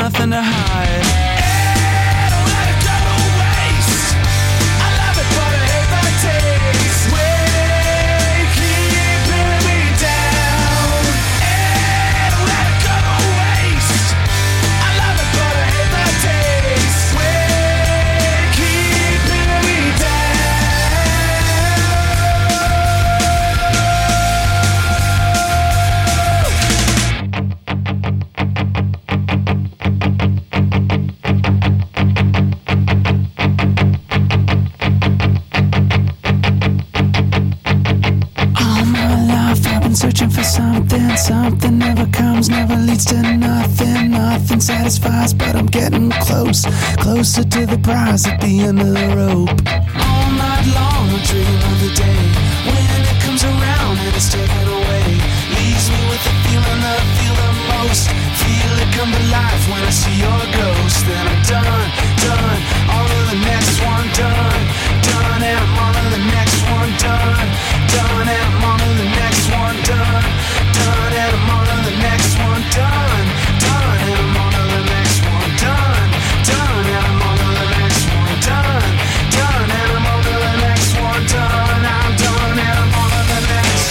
Nothing to hide. Hey, don't let it go to waste. I love it, but I hate the taste. Way keeping me down. Hey, don't let it go to waste. I love it, but I hate the taste. Way keeping me down. Searching for something, something never comes, never leads to nothing. Nothing satisfies, but I'm getting close, closer to the prize at the end of the rope. All night long I dream of the day when it comes around and it's taken away. Leaves me with the feeling that I feel the most. Feel it come to life when I see your ghost. Then I'm done, done, all of the next one done. Done and I'm on to the next one done. Done and I'm on to the next one done. Done and I'm on to the next one done. Done and I'm on to the next one done. Done and I'm on to the next one done. Done and I'm on to the next one done. I'm done and I'm on to the next.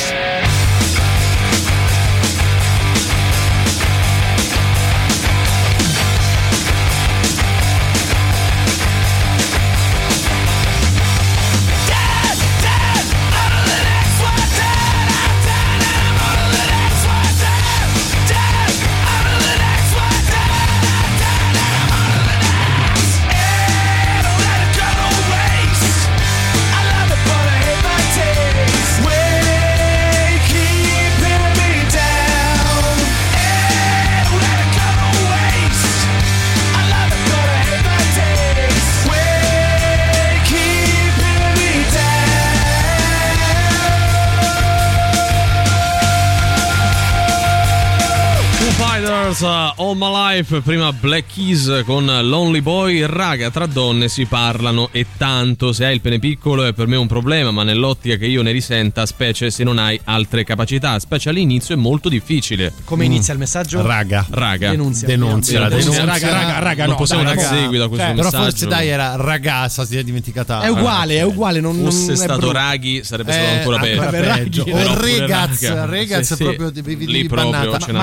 All My Life, prima Black Keys con Lonely Boy. Raga, tra donne si parlano e tanto. Se hai il pene piccolo è per me un problema, ma nell'ottica che io ne risenta, specie se non hai altre capacità, specie all'inizio è molto difficile. Come inizia il messaggio? Raga. Denunzia. Raga, non possiamo dare seguito a questo messaggio. Però forse dai, era ragazza, si è dimenticata. È uguale. Non fosse stato Raghi sarebbe stato ancora peggio. Regaz proprio di bannata.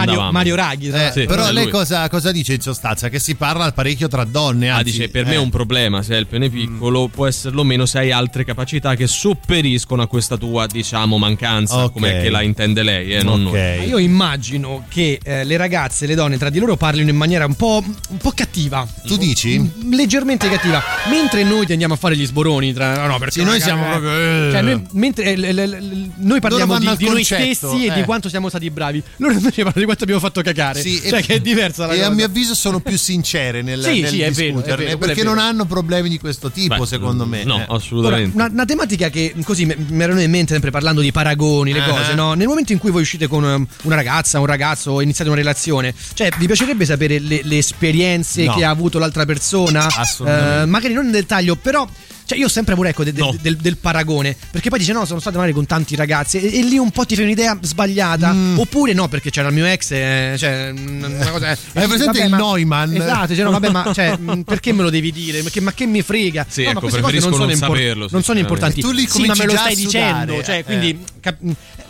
Mario Raghi. Draghi. Sì, però lei cosa dice in sostanza? Che si parla parecchio tra donne. Anzi, dice: per me è un problema se hai il pene piccolo, può esserlo meno se hai altre capacità che sopperiscono a questa tua, diciamo, mancanza, come che la intende lei, non noi. Io immagino che le ragazze, le donne tra di loro parlino in maniera un po' cattiva. Tu dici? Leggermente cattiva, mentre noi tendiamo a fare gli sboroni tra perché noi siamo proprio cioè noi parliamo di noi stessi e di quanto siamo stati bravi. Loro invece parlano di quanto abbiamo fatto cacare, cioè che è diversa la cosa. E a mio avviso sono più sincere nel discuterne, perché non hanno problemi di questo tipo. Beh, secondo me no, assolutamente. Ora, una tematica che così mi erano in mente, sempre parlando di paragoni, le cose, no? Nel momento in cui voi uscite con una ragazza, un ragazzo, o iniziate una relazione, cioè vi piacerebbe sapere le esperienze che ha avuto l'altra persona? Assolutamente. Magari non in dettaglio, però cioè io sempre vorrei del paragone, perché poi dice no, sono stato magari con tanti ragazzi e lì un po' ti fai un'idea sbagliata, oppure no, perché c'era il mio ex cioè una cosa hai presente, vabbè, il Neumann, esatto, cioè, no, vabbè, ma cioè, perché me lo devi dire, ma che mi frega, sì, no, ecco, ma queste cose non sono importanti, tu lì ma me lo stai dicendo, cioè quindi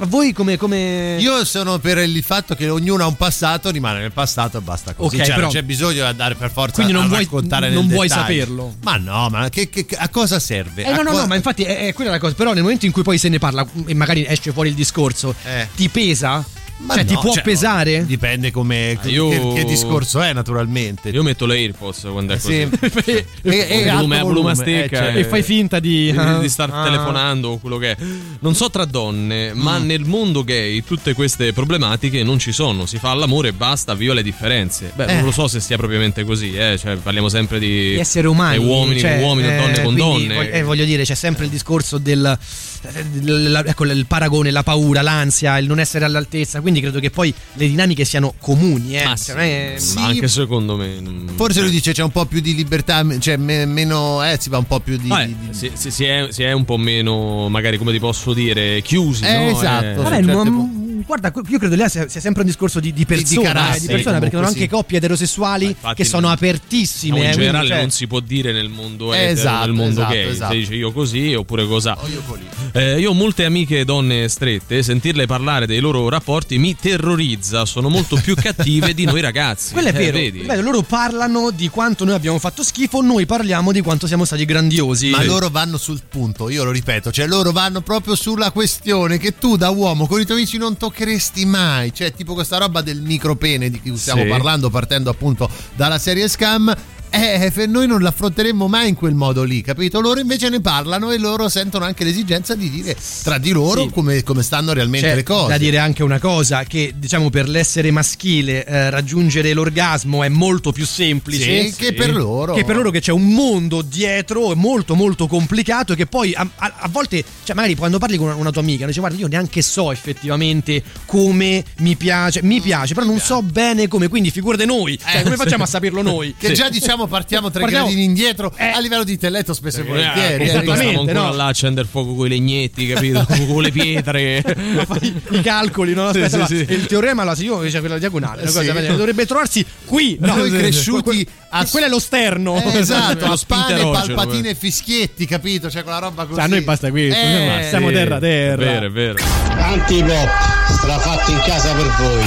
voi come io sono per il fatto che ognuno ha un passato, rimane nel passato e basta così, cioè, però non c'è bisogno di andare per forza, quindi non a raccontare nel dettaglio, non vuoi saperlo, ma no, ma che a cosa serve? No, ma infatti è quella la cosa. Però nel momento in cui poi se ne parla e magari esce fuori il discorso, ti pesa? Ma cioè, no, ti può pesare? Dipende come che discorso è, naturalmente. Io metto le AirPods quando è così. E fai finta di star telefonando o quello che è. Non so tra donne, ma nel mondo gay tutte queste problematiche non ci sono. Si fa l'amore e basta, viva le differenze. Beh, non lo so se sia propriamente così, cioè, parliamo sempre di esseri umani, uomini, cioè, con uomini, donne con donne. Voglio dire, c'è sempre il discorso del paragone, la paura, l'ansia, il non essere all'altezza. Quindi credo che poi le dinamiche siano comuni, ma anche secondo me forse lui dice c'è un po' più di libertà, cioè meno si va un po' più di si è un po' meno, magari, come ti posso dire, chiusi, no? Esatto. Vabbè, guarda, io credo che sia sempre un discorso di persona, di persona, perché sono anche coppie eterosessuali che sono apertissime. In generale non si può dire nel mondo etero, nel mondo gay, se dice io così oppure cosa. Io ho molte amiche donne strette, sentirle parlare dei loro rapporti mi terrorizza, sono molto più cattive di noi ragazzi. Quello è vero, vedi? Beh, loro parlano di quanto noi abbiamo fatto schifo, noi parliamo di quanto siamo stati grandiosi. Ma loro vanno sul punto, io lo ripeto, cioè loro vanno proprio sulla questione che tu da uomo con i tuoi amici non toccheresti mai, cioè tipo questa roba del micropene di cui stiamo parlando, partendo appunto dalla serie Scam. Noi non l'affronteremmo mai in quel modo lì, capito? Loro invece ne parlano e loro sentono anche l'esigenza di dire tra di loro come stanno realmente le cose. Da dire anche una cosa, che diciamo per l'essere maschile raggiungere l'orgasmo è molto più semplice che per loro che c'è un mondo dietro molto molto complicato, che poi a volte, cioè magari quando parli con una tua amica dici guarda, io neanche so effettivamente come mi piace però non so bene come, quindi figurate noi, cioè, come facciamo a saperlo noi? Che già diciamo partiamo gradini indietro a livello di intelletto, spesso e volentieri. Stiamo ancora là a accendere fuoco con i legnetti, capito? Con le pietre. I calcoli, no? Il teorema, allora, se io invece quella diagonale, una cosa, dovrebbe trovarsi qui. No, noi cresciuti quello è lo sterno. Esatto, lo pane, palpatine e fischietti, capito? Cioè quella roba così. A noi basta questo, siamo terra. È vero. Antipop, strafatti in casa per voi.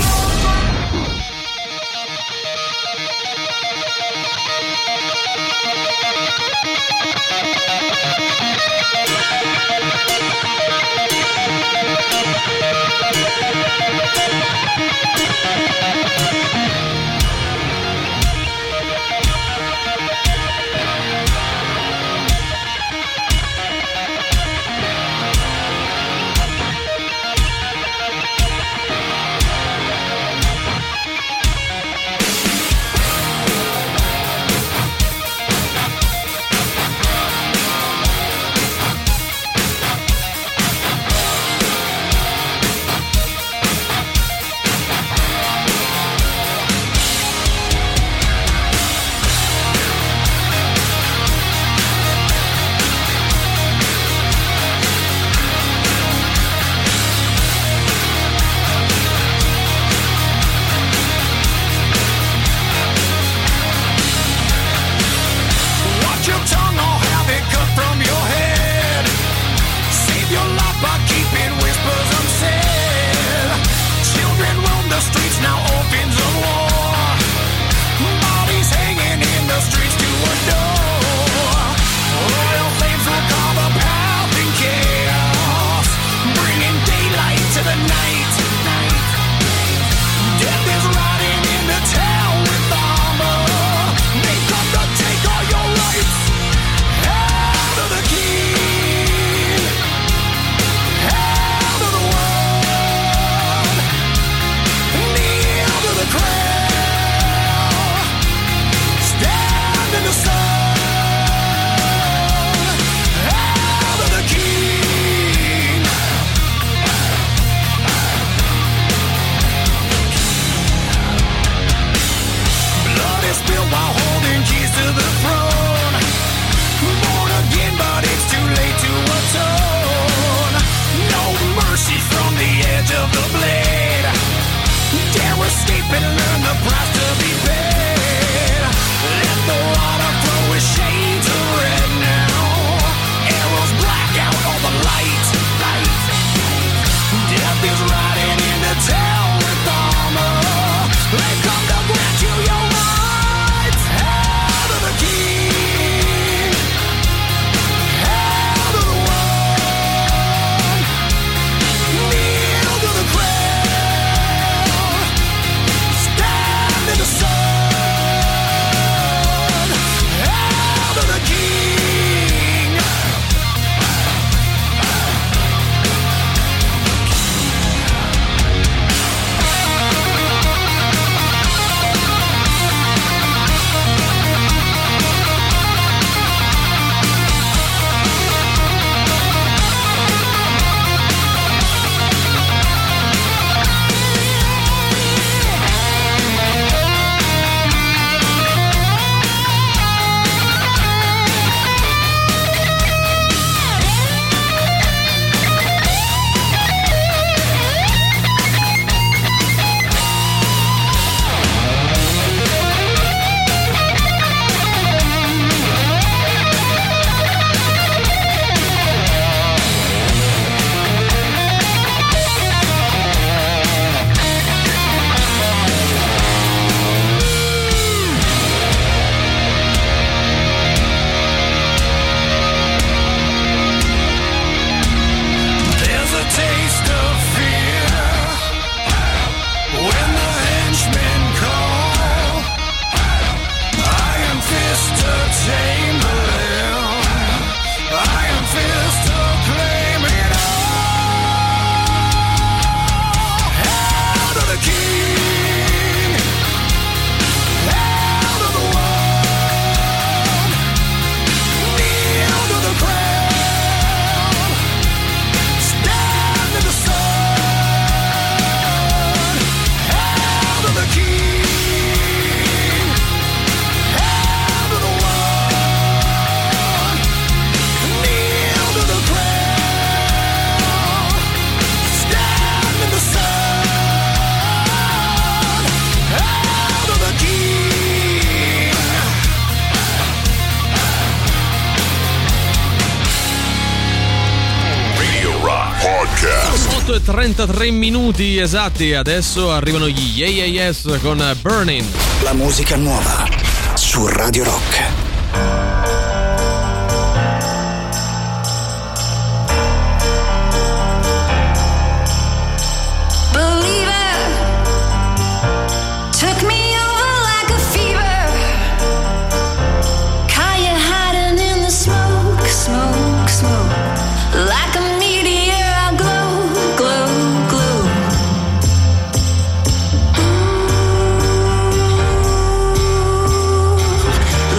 33 minuti esatti, adesso arrivano gli Yeah Yeah Yes con Burning. La musica nuova su Radio Rock.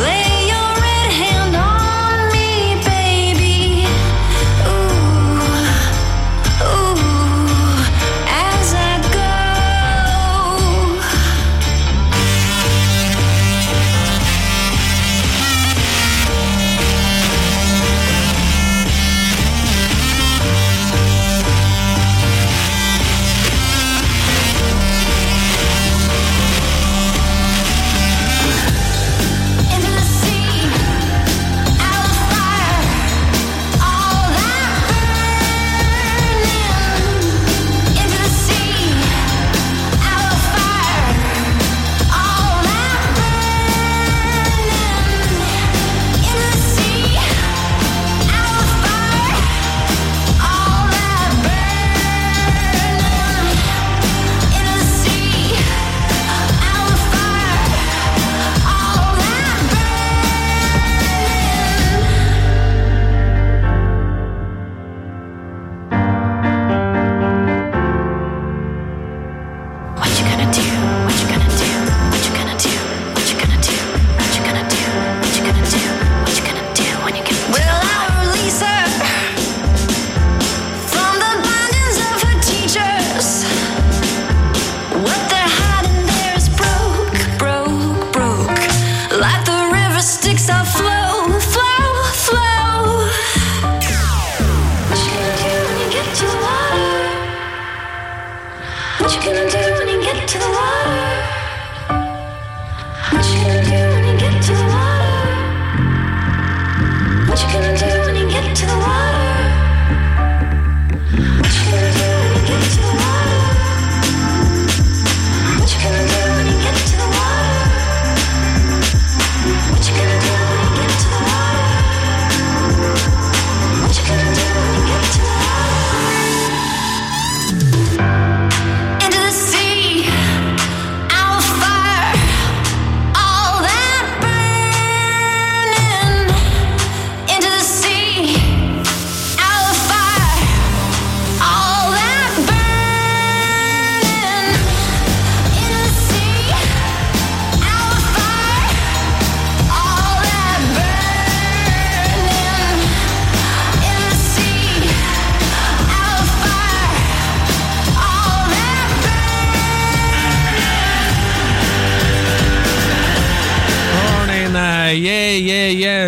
Lay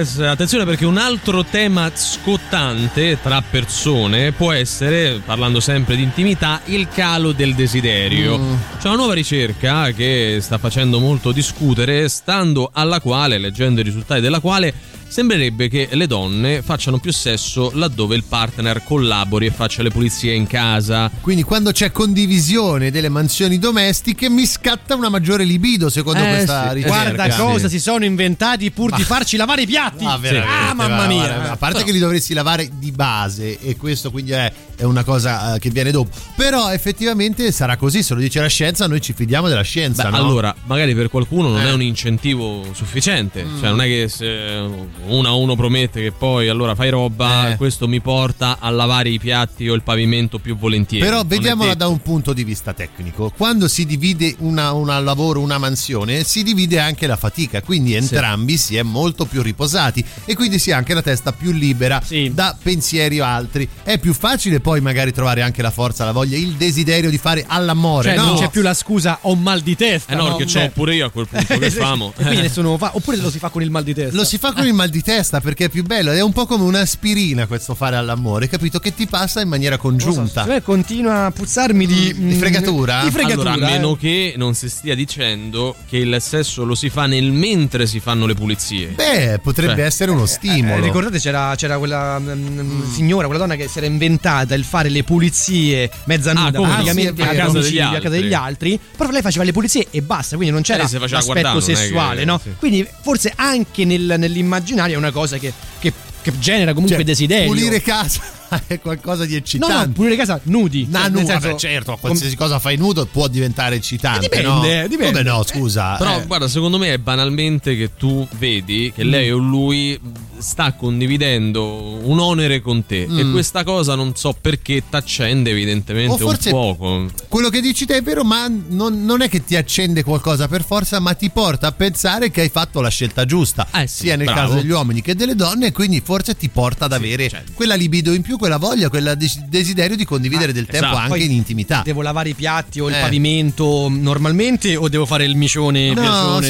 jazz. Attenzione, perché un altro tema scottante tra persone può essere, parlando sempre di intimità, il calo del desiderio. C'è una nuova ricerca che sta facendo molto discutere, stando alla quale, leggendo i risultati della quale, sembrerebbe che le donne facciano più sesso laddove il partner collabori e faccia le pulizie in casa. Quindi quando c'è condivisione delle mansioni domestiche mi scatta una maggiore libido, secondo questa ricerca. Guarda cosa si sono inventati pur di farci lavare i piatti. Mamma mia. A parte che li dovresti lavare di base, e questo quindi è una cosa che viene dopo. Però effettivamente sarà così, se lo dice la scienza, noi ci fidiamo della scienza. Beh, no? Allora, magari per qualcuno non è un incentivo sufficiente. Cioè non è che se uno promette che poi allora fai roba, questo mi porta a lavare i piatti o il pavimento più volentieri. Però vediamola da un punto di vista tecnico: quando si divide una lavoro, una mansione, si divide anche la fatica, quindi entrambi si è molto più riposati e quindi si ha anche la testa più libera da pensieri altri. È più facile poi magari trovare anche la forza, la voglia, il desiderio di fare all'amore, cioè non c'è più la scusa ho mal di testa, no, che c'ho pure io a quel punto, che famo, e quindi nessuno lo fa, oppure lo si fa con il mal di testa, lo si fa con il mal di testa, perché è più bello, è un po' come un'aspirina questo fare all'amore, capito, che ti passa in maniera congiunta. Cioè continua a puzzarmi di fregatura. Allora, a meno che non si stia dicendo che il sesso lo si fa nel mentre si fanno le pulizie. Beh, potrebbe essere uno stimolo. Ricordate c'era quella signora, quella donna che si era inventata il fare le pulizie mezzanuda praticamente a casa degli altri, però lei faceva le pulizie e basta, quindi non c'era l'aspetto sessuale, no? Sì. Quindi forse anche nell'immaginario è una cosa che genera comunque desiderio. Pulire casa è qualcosa di eccitante. No, pulire casa nudi. Vabbè, certo, qualsiasi cosa fai nudo può diventare eccitante. Dipende. Come no, scusa. Però guarda, secondo me è banalmente che tu vedi che lei o lui sta condividendo un onere con te e questa cosa non so perché t'accende evidentemente un fuoco. Quello che dici te è vero, ma non è che ti accende qualcosa per forza, ma ti porta a pensare che hai fatto la scelta giusta, sia nel caso degli uomini che delle donne, e quindi forse ti porta ad avere quella libido in più, quella voglia, quel desiderio di condividere del tempo anche poi in intimità. Devo lavare i piatti o il pavimento normalmente, o devo fare il micione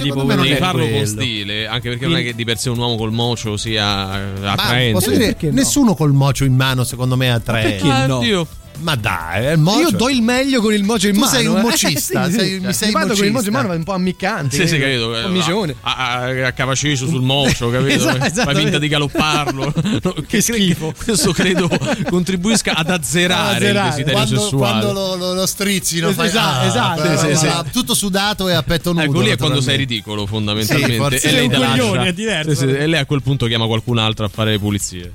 tipo devi farlo con stile, anche perché non è che di per sé un uomo col mocio sia attraente. Posso dire, nessuno col mocio in mano secondo me è attraente. Perché no? Oddio. Ma dai, io do il meglio con il mocio in mano. Tu sei un mocista, mi vado con il mocio in mano, è un po' ammiccante. Sì, capito. Un micione. A cavacicio sul mocio, capito? Esatto, fai finta di galopparlo. Che schifo. Questo credo contribuisca ad azzerare il desiderio sessuale. Quando lo strizzino, esatto. Tutto sudato e a petto nudo. Ecco, lì è quando sei ridicolo, fondamentalmente. E lei è diverso. E lei a quel punto chiama qualcun altro a fare le pulizie.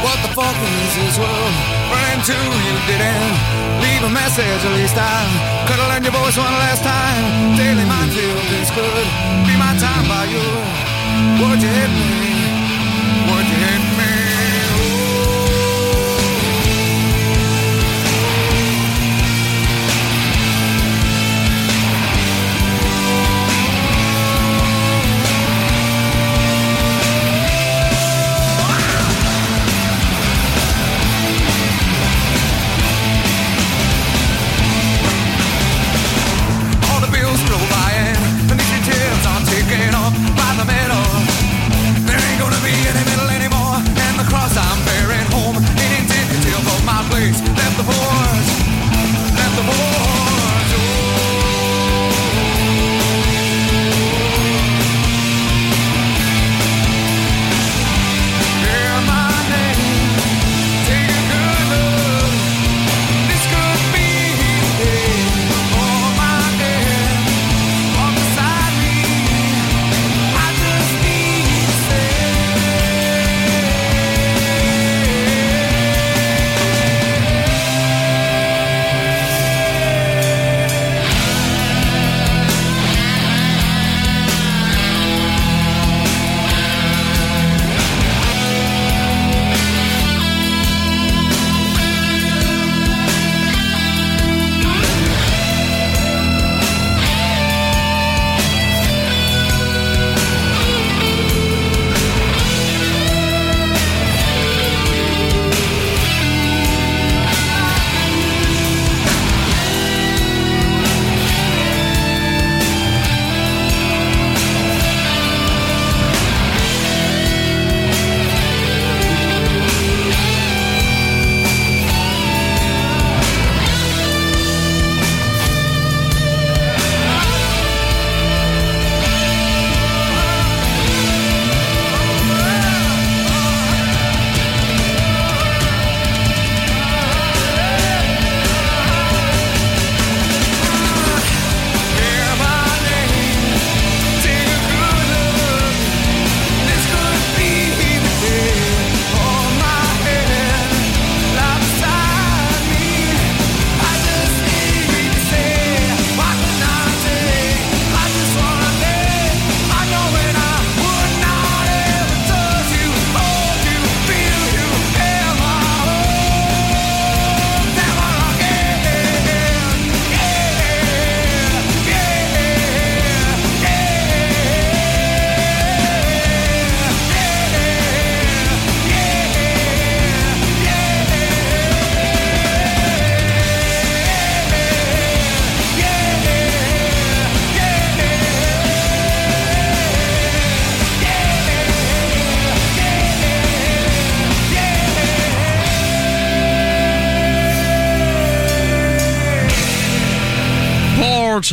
What the fuck is this world? Running to you didn't leave a message, at least I could have learned your voice one last time. Daily minefield, this could be my time by you. Would you hit me? Would you hit me? By the middle.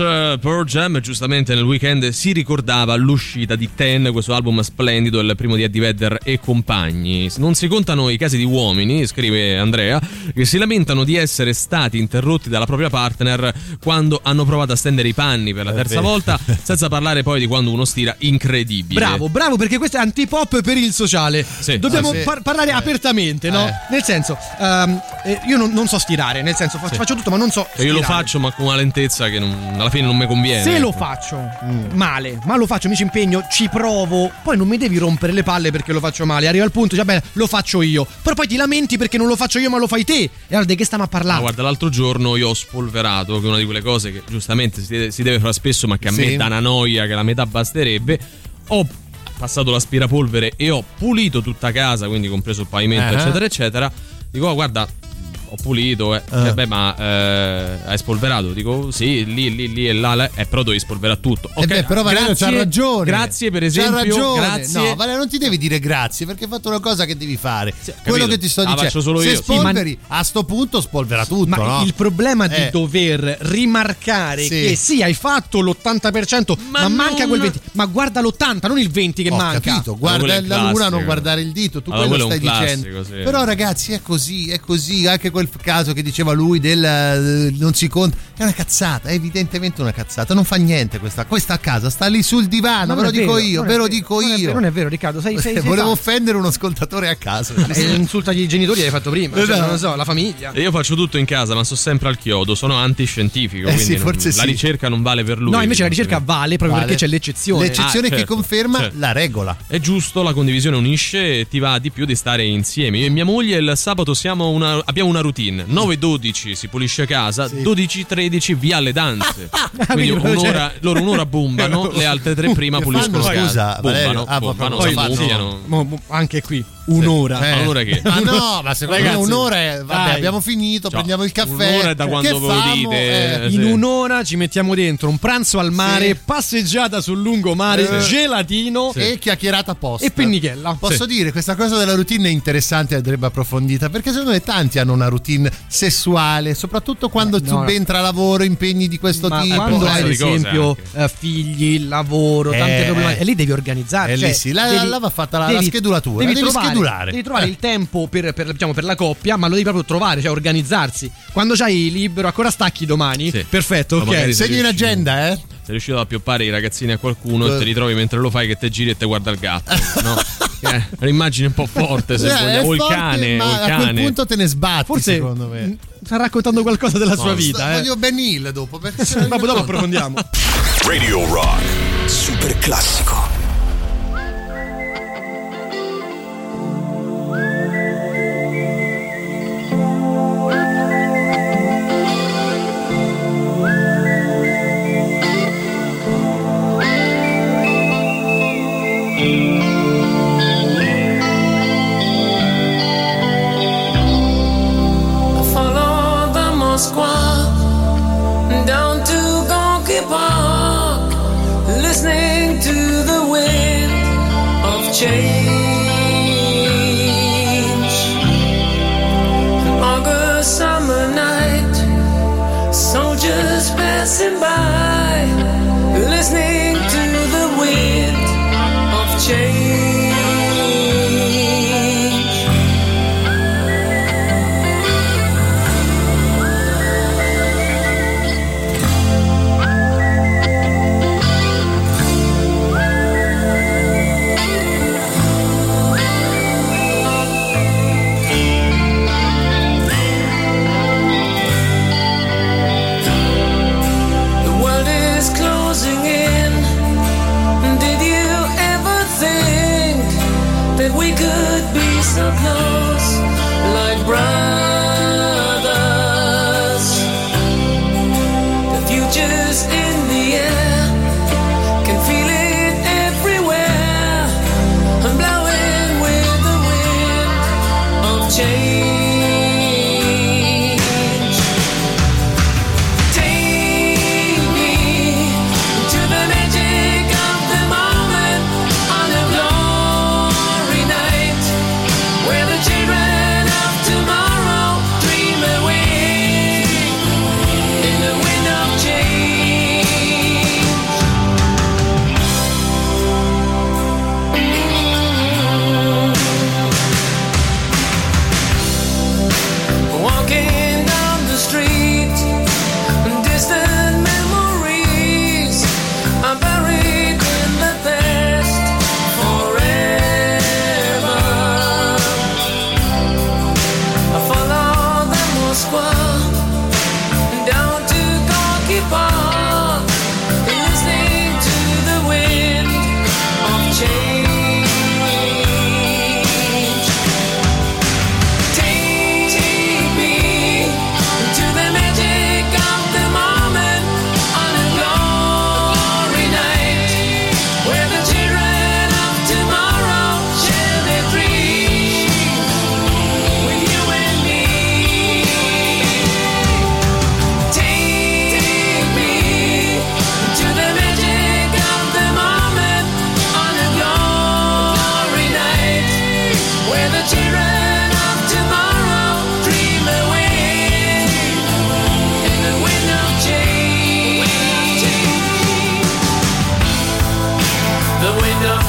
Beach. Pearl Jam giustamente nel weekend si ricordava l'uscita di Ten, questo album splendido, il primo di Eddie Vedder e compagni. Non si contano i casi di uomini, scrive Andrea, che si lamentano di essere stati interrotti dalla propria partner quando hanno provato a stendere i panni per la terza volta, senza parlare poi di quando uno stira incredibile. Bravo, perché questo è antipop per il sociale. Sì. Dobbiamo parlare apertamente, no? Nel senso, io non so stirare, nel senso faccio tutto ma non so stirare. Io lo faccio ma con una lentezza che alla fine non mi conviene. Se lo faccio male, ma lo faccio, mi ci impegno, ci provo, poi non mi devi rompere le palle perché lo faccio male. Arriva al punto, già bene, lo faccio io, però poi ti lamenti perché non lo faccio io ma lo fai te. E allora di che stiamo a parlare? Ma guarda, l'altro giorno io ho spolverato, che è una di quelle cose che giustamente si deve fare spesso ma che a me dà una noia che la metà basterebbe. Ho passato l'aspirapolvere e ho pulito tutta casa, quindi compreso il pavimento eccetera eccetera. Dico guarda, ho pulito, hai spolverato? Dico sì, lì e là, però devi spolverare tutto. Ok, però Valerio c'ha ragione. Grazie, per esempio. C'ha ragione. Grazie. No, Valerio non ti devi dire grazie perché hai fatto una cosa che devi fare. Sì, quello che ti sto dicendo. Solo se io spolveri, a sto punto spolvera tutto. Ma no? Il problema di dover rimarcare che sì, hai fatto l'80%, ma manca quel 20%. Ma guarda l'80%, non il 20% che manca. Capito, guarda la luna, non guardare il dito. Tu quello stai dicendo. Sì. Però ragazzi, è così, anche quel caso che diceva lui del non si conta, è una cazzata, è evidentemente una cazzata, non fa niente questa a casa, sta lì sul divano, ve lo dico io. Non è vero, Riccardo, sei volevo offendere un ascoltatore a caso. Insultagli i genitori, l'hai fatto prima, non lo so, la famiglia. Io faccio tutto in casa, ma sono sempre al chiodo, sono antiscientifico, quindi la ricerca non vale per lui. No, invece la ricerca vale proprio perché c'è l'eccezione. L'eccezione che conferma la regola. È giusto, la condivisione unisce e ti va di più di stare insieme. Io e mia moglie il sabato abbiamo una routine: 9-12 si pulisce casa, 12-13 via alle danze. Quindi un'ora, loro un'ora bombano, le altre tre prima puliscono casa. Bombano, anche qui un'ora. Allora che? Ma no, ma se ragazzi, un'ora è, vabbè, abbiamo finito, prendiamo il caffè. Un'ora è da quando ve lo dite. In un'ora ci mettiamo dentro un pranzo al mare, passeggiata sul lungomare, gelatino e chiacchierata apposta. E pennichella. Posso dire, questa cosa della routine è interessante e andrebbe approfondita, perché secondo me tanti hanno una routine sessuale, soprattutto quando subentra lavoro, impegni di questo tipo. Quando hai, ad esempio, figli, lavoro, tante problematiche, e lì devi organizzare. E lì là va fatta la schedulatura. Devi trovare il tempo per, diciamo, per la coppia, ma lo devi proprio trovare, cioè organizzarsi. Quando c'hai libero, ancora stacchi domani? Perfetto, ok. Segni l'agenda, Sei riuscito ad appioppare i ragazzini a qualcuno e te li trovi mentre lo fai che te giri e te guarda il gatto, no? Un'immagine un po' forte, se vogliamo. O il cane, ma a quel punto te ne sbatti, forse, secondo me. Sta raccontando qualcosa della sua vita. Voglio Ben Hill dopo, perché dopo approfondiamo. Radio Rock, super classico. Change. An August summer night, soldiers passing by, listening to the wind of change.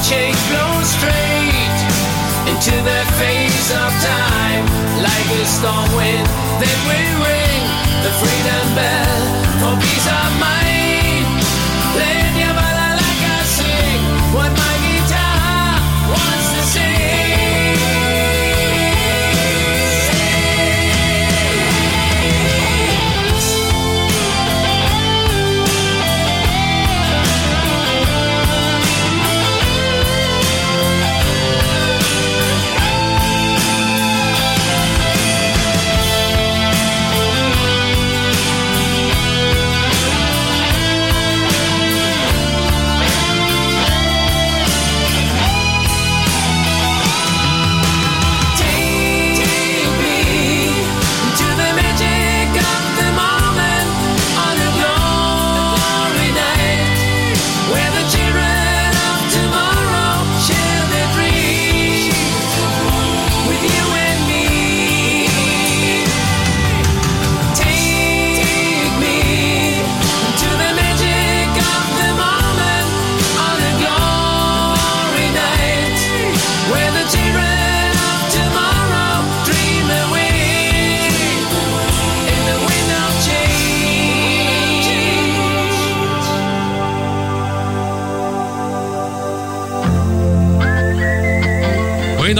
chain blows straight into the face of time. Like a storm wind, then we ring the freedom bell for peace of mind. Play the bala like I sing what my guitar wants to sing.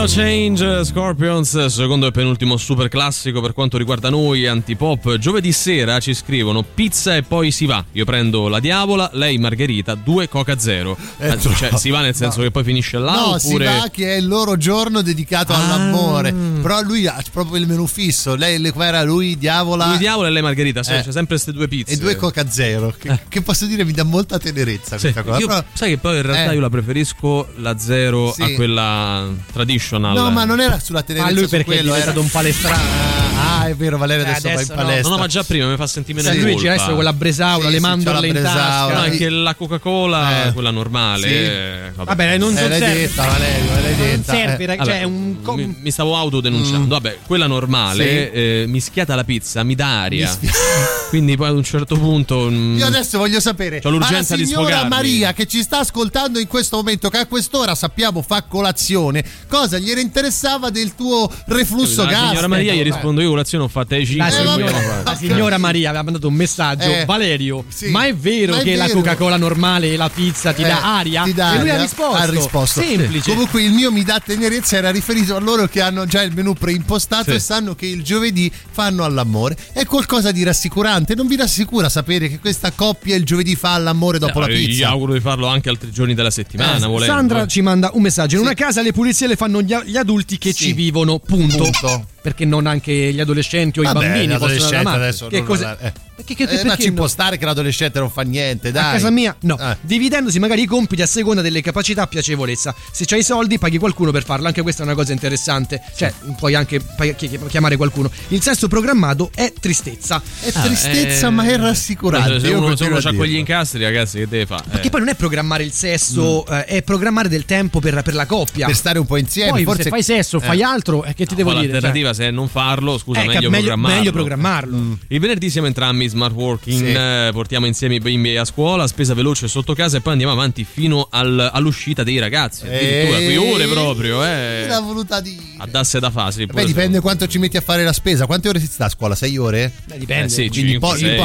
Change, Scorpions, secondo e penultimo super classico per quanto riguarda noi, Antipop. Giovedì sera ci scrivono pizza e poi si va. Io prendo la diavola, lei margherita, 2 Coca Zero. Cioè, si va nel senso che poi finisce là? No, oppure... si va che è il loro giorno dedicato all'amore. Però lui ha proprio il menù fisso. Lei era lui diavola. Lui diavola e lei margherita, cioè, c'è sempre queste 2 pizze. E 2 Coca Zero. Che posso dire, mi dà molta tenerezza questa cosa. Io, però... sai che poi in realtà io la preferisco la zero a quella tradition. No, ma non era sulla tenerezza, ma lui perché quello è stato un palestrano. Ah, è vero, Valerio adesso va in palestra. No, ma già prima mi fa sentire meno lui ci resta quella bresaola, le mandorle in tasca. No, anche la Coca-Cola, quella normale. Vabbè, non serve. L'hai detta, Valerio, l'hai detta. Non serve, cioè mi stavo autodenunciando. Vabbè, quella normale mischiata alla pizza mi dà aria. Quindi poi ad un certo punto io adesso voglio sapere, c'ho l'urgenza di sfogarmi. Signora Maria che ci sta ascoltando in questo momento, che a quest'ora sappiamo fa colazione, cosa gli era interessava del tuo reflusso gastrico. Signora Maria, gli rispondo io, colazione ho fatta ai 5. La signora Maria aveva mandato un messaggio, Valerio, ma è vero ma è che vero. La Coca-Cola normale e la pizza ti dà aria? Ti dà e lui aria. ha risposto. Semplice. Comunque il mio mi dà tenerezza era riferito a loro che hanno già il menù preimpostato e sanno che il giovedì fanno all'amore. È qualcosa di rassicurante. Non vi rassicura sapere che questa coppia il giovedì fa all'amore dopo la pizza? Io gli auguro di farlo anche altri giorni della settimana. Sandra ci manda un messaggio. In una casa le pulizie le fanno gli adulti che ci vivono, punto. Perché non anche gli adolescenti o i bambini possono andare a che cosa ma ci può stare che l'adolescente non fa niente, dai. A casa mia dividendosi magari i compiti a seconda delle capacità e piacevolezza. Se c'hai i soldi paghi qualcuno per farlo, anche questa è una cosa interessante, cioè puoi anche chiamare qualcuno. Il sesto programmato è tristezza, ma è rassicurante. Se uno c'ha quegli incastri, ragazzi, che deve fare? Perché poi non è programmare il sesso, è programmare del tempo per la coppia, per stare un po' insieme. Poi forse se fai sesso fai altro, che ti devo dire? L'alternativa se non farlo, scusa, meglio programmarlo. Il venerdì siamo entrambi smart working, portiamo insieme i bimbi a scuola, spesa veloce sotto casa e poi andiamo avanti fino all'uscita dei ragazzi. Addirittura qui ore proprio, l'ha voluta dire. A dasse da fasi. Beh, dipende quanto ci metti a fare la spesa. Quante ore si sta a scuola? 6 ore? Beh, dipende.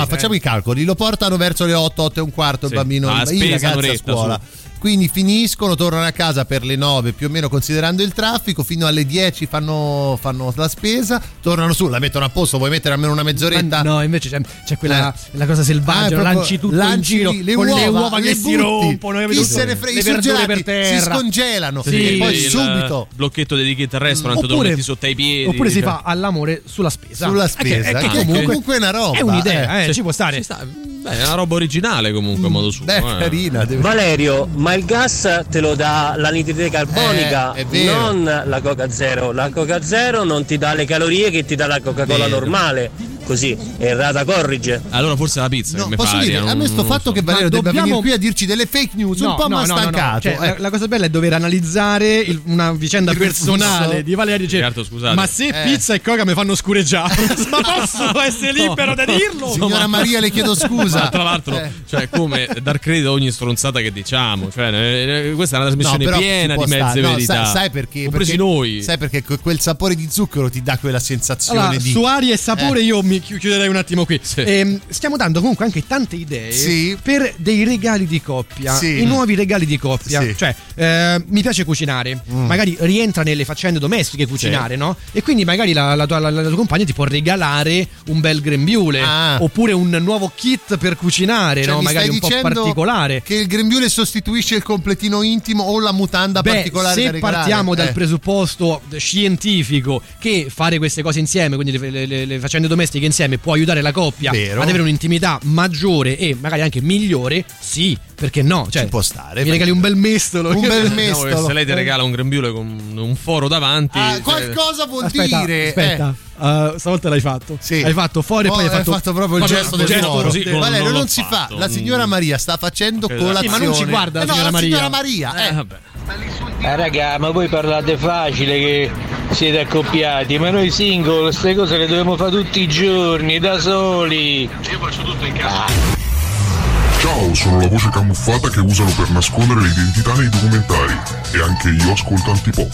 Facciamo i calcoli. Lo portano verso le 8, 8 e un quarto il bambino, i ragazzi a scuola. Quindi finiscono, tornano a casa per le 9 più o meno, considerando il traffico, fino alle 10 fanno la spesa, tornano su, la mettono a posto. Vuoi mettere almeno una mezz'oretta? Ma no, invece c'è quella la cosa selvaggia, lanci tutto in giro con le uova che si rompono, chi se ne frega, i surgelati per terra, si scongelano e poi subito blocchetto dedicato al restaurant dove metti sotto ai piedi, oppure si fa all'amore sulla spesa che comunque è una roba, è un'idea, ci può stare, ci sta. Beh, è una roba originale comunque, a modo suo. Beh, carina. Valerio, ma il gas te lo dà l'anidride carbonica, non la Coca Zero. La Coca Zero non ti dà le calorie che ti dà la Coca-Cola normale. così errata corrige. Allora forse la pizza no, che mi posso fa dire, aria, a me sto fatto so. Che Valerio debba venire qui a dirci delle fake news no, un po' no, stancato no. Cioè, la cosa bella è dover analizzare una vicenda personale di Valerio, dice, Riccardo, scusate, ma se pizza e coca mi fanno scureggiare ma posso essere libero da dirlo? Signora Maria, le chiedo scusa. Ma tra l'altro cioè come dar credito a ogni stronzata che diciamo, cioè questa è una trasmissione piena di mezze verità. Sai perché? Compresi noi. Sai perché quel sapore di zucchero ti dà quella sensazione di su aria e sapore. Io mi chiuderei un attimo qui. Sì. Stiamo dando comunque anche tante idee per dei regali di coppia, i nuovi regali di coppia. Sì. Cioè, mi piace cucinare, magari rientra nelle faccende domestiche cucinare, no? E quindi magari la tua compagna ti può regalare un bel grembiule oppure un nuovo kit per cucinare, cioè, no? Magari un po' particolare. Che il grembiule sostituisce il completino intimo o la mutanda particolare da regalare. Partiamo dal presupposto scientifico che fare queste cose insieme, quindi le faccende domestiche insieme, può aiutare la coppia ad avere un'intimità maggiore e magari anche migliore, sì, perché no? Cioè, ci può stare. Mi regali un bel mestolo. Un bel mestolo. No, se lei ti regala un grembiule con un foro davanti, qualcosa vuol dire. Aspetta. Stavolta l'hai fatto. Sì. Hai fatto fuori e poi hai fatto proprio il gesto del foro. Sì, Valerio non si fa. La signora Maria sta facendo colazione. Ma non ci guarda la signora Maria. La signora Maria. Vabbè. Raga, ma voi parlate facile che siete accoppiati, ma noi single queste cose le dobbiamo fare tutti i giorni da soli. Io faccio tutto in casa. Ciao, sono la voce camuffata che usano per nascondere l'identità nei documentari e anche io ascolto Antipop.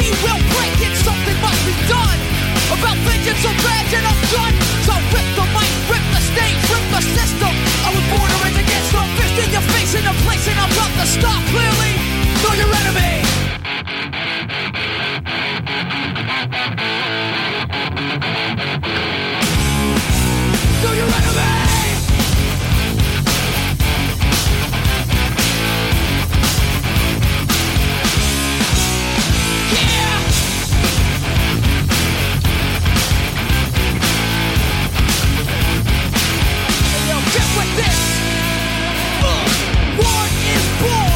This war is born.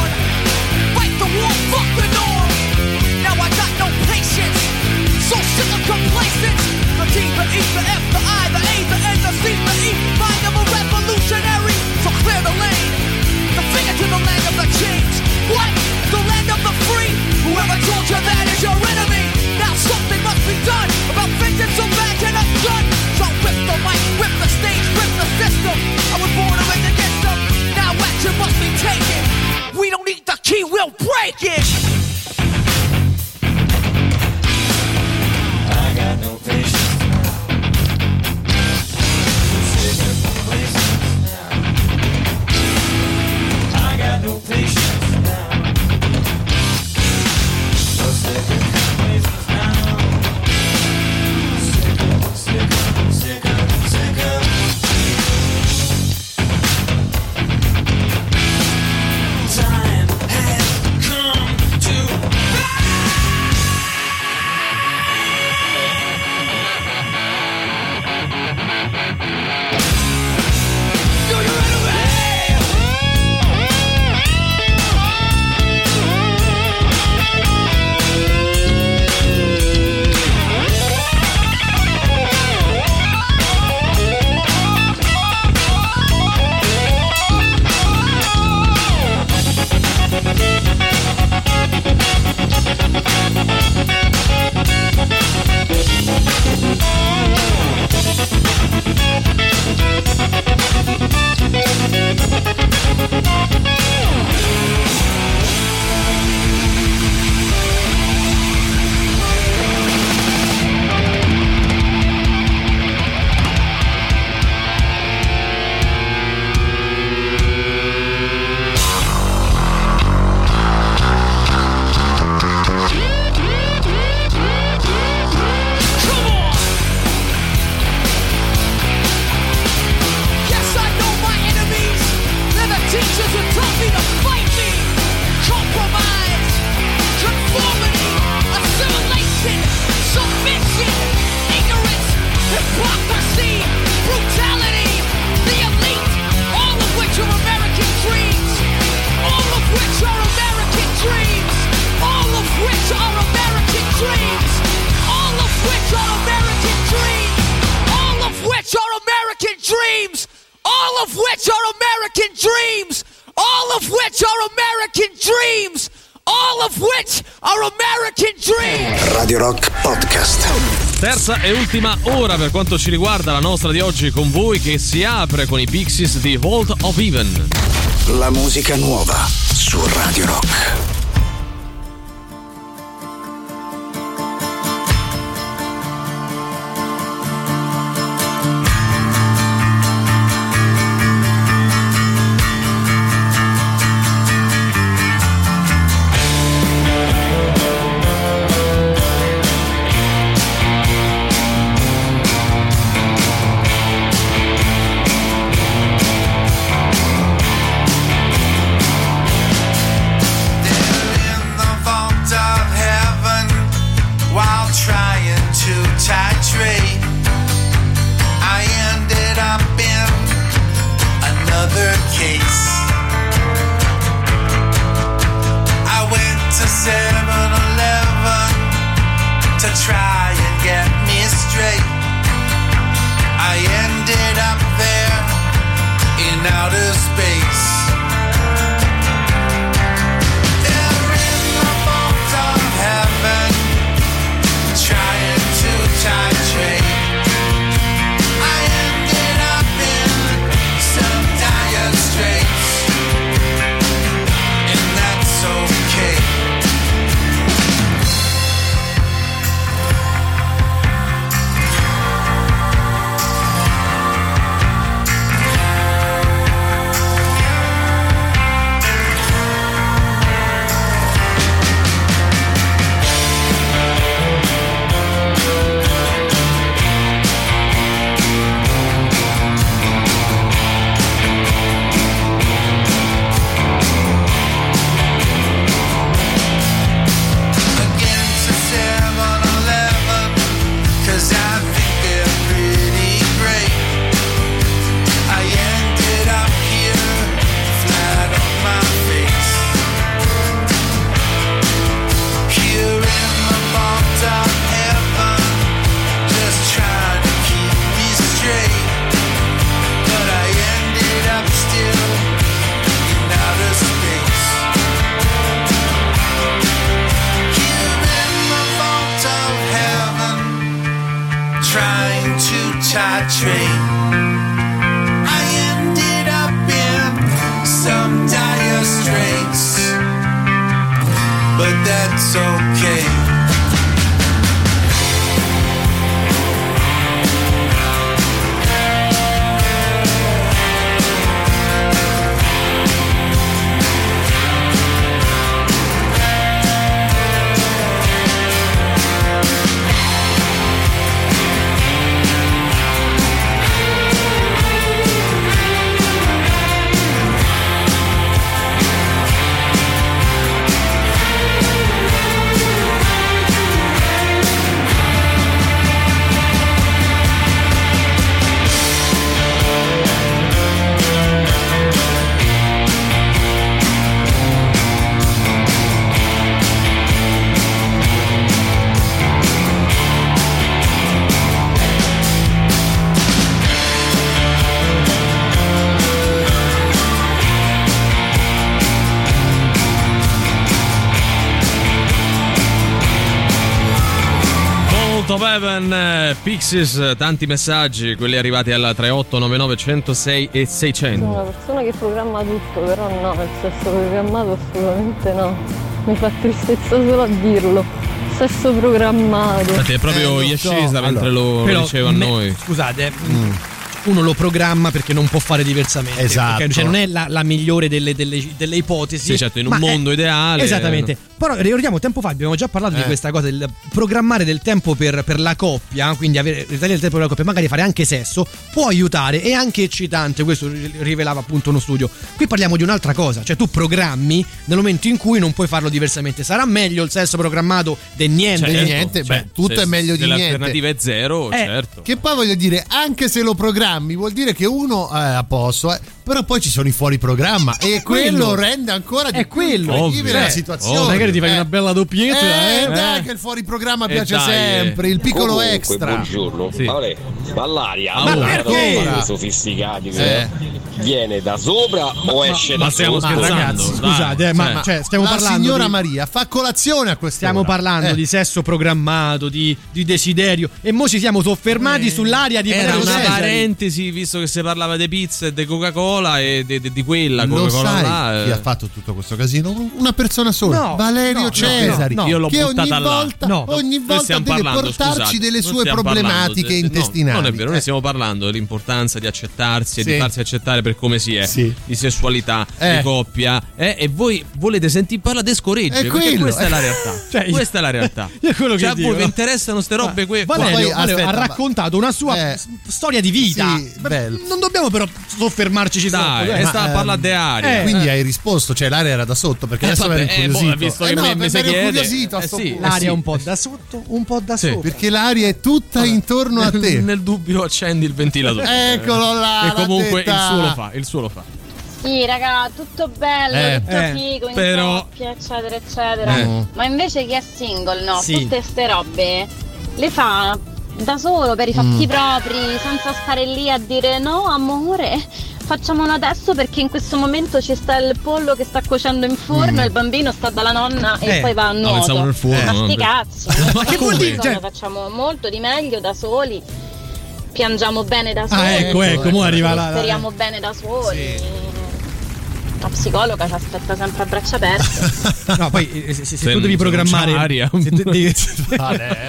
dreams, all of which are American dreams, all of which are American dreams, all of which are American dreams. Radio Rock Podcast. Terza e ultima ora per quanto ci riguarda, la nostra di oggi con voi, che si apre con i Pixies di Vault of Even. La musica nuova su Radio Rock. Pixies, tanti messaggi, quelli arrivati alla 3899 106 e 600. Sono una persona che programma tutto, però no, nel sesso programmato assolutamente no. Mi fa tristezza solo a dirlo. Sesso programmato. Infatti è proprio gli è scesa mentre lo diceva a noi. Scusate. Uno lo programma perché non può fare diversamente. Esatto. Perché, cioè, non è la migliore delle ipotesi. Sì, certo, in un mondo ideale. Esattamente. Però ricordiamo, tempo fa abbiamo già parlato di questa cosa del programmare del tempo per la coppia, quindi avere ritagliare il tempo per la coppia, magari fare anche sesso, può aiutare, è anche eccitante, questo rivelava appunto uno studio. Qui parliamo di un'altra cosa, cioè tu programmi nel momento in cui non puoi farlo diversamente. Sarà meglio il sesso programmato di niente? Certo, niente, cioè, beh, tutto è meglio di niente. L'alternativa è zero, certo. Che poi voglio dire, anche se lo programmi vuol dire che uno ha posto però poi ci sono i fuori programma e quello rende ancora di più incredibile la situazione. Magari ti fai una bella doppietta, dai, che il fuori programma piace sempre, il piccolo comunque, extra. Buongiorno. Sì. Vabbè, Vallaria, allora, sofisticati, viene da sopra o esce da sopra? Ma stiamo scherzando, scusate, ma cioè, stiamo parlando signora Maria fa colazione a quest'ora. Stiamo parlando di sesso programmato, di desiderio, e mo ci siamo soffermati sull'aria di Era una parentesi, visto che si parlava di pizza e di Coca-Cola e di quella Coca-Cola. Lo sai chi ha fatto tutto questo casino? Una persona sola, Valerio Cesari, io l'ho buttata là. Ogni volta deve portarci delle sue problematiche intestinali. Non è vero, noi stiamo parlando dell'importanza di accettarsi e di farsi accettare per come si è, di sessualità, di coppia, e voi volete sentir parlare di scoregge, perché questa è la realtà. Cioè, questa è la realtà. Io quello che dico, vi interessano ste robe qui. Valerio ha raccontato una sua storia di vita. Non dobbiamo però soffermarci tanto. Sta a parlare di aria. Quindi hai risposto, cioè l'aria era da sotto, perché adesso era incuriosito. Visto che mi sei incuriosito, l'aria è un po' da sotto, un po' da sopra. Perché l'aria è tutta intorno a te. Nel dubbio accendi il ventilatore. Eccolo là. E comunque il suo lo fa. Sì, raga, tutto bello, tutto figo, però... in coppia, eccetera, eccetera. Ma invece chi è single, no? Sì. Tutte ste robe le fa da solo, per i fatti propri, senza stare lì a dire no, amore, facciamolo adesso perché in questo momento ci sta il pollo che sta cuocendo in forno e il bambino sta dalla nonna e poi va a nuoto. No, nel forno. Ma sti cazzi. Ma che vuol dire? Cioè... facciamo molto di meglio da soli. Piangiamo bene da soli. Ecco, mo arriva la... speriamo bene da soli. Sì. La psicologa ci aspetta sempre a braccia aperte. No, poi se tu devi programmare,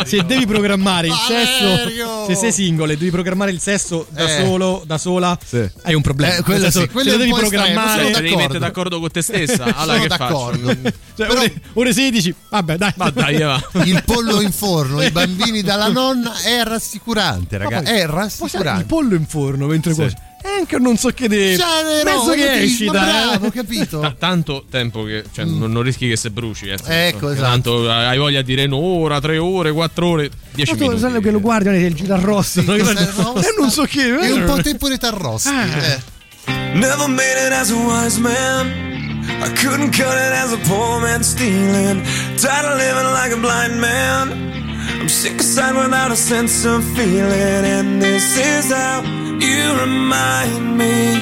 se devi programmare il sesso, se sei singolo e devi programmare il sesso da solo, da sola, hai un problema. Quello se lo devi programmare, te devi mettere d'accordo con te stessa. Allora sono che d'accordo. Faccio? Cioè, però, ore 16, vabbè, dai. Ma dai, va. Il pollo in forno, i bambini dalla nonna è rassicurante, ragazzi. È rassicurante. Il pollo in forno mentre cuoci. Anche non so che devi. Penso che esci bravo, capito? Tanto tempo che cioè, non rischi che se bruci. Ecco, esatto. Tanto hai voglia di dire un'ora, 3 ore, 4 ore, 10 minuti. Sai che lo guardano nel girarrosto. Sì, non so che. È un po' tempo di tarrosti. Never made it as a wise man. I couldn't cut it as a poor man stealing. Tired of living like a blind man. I'm sick aside without a sense of feeling. And this is how you remind me.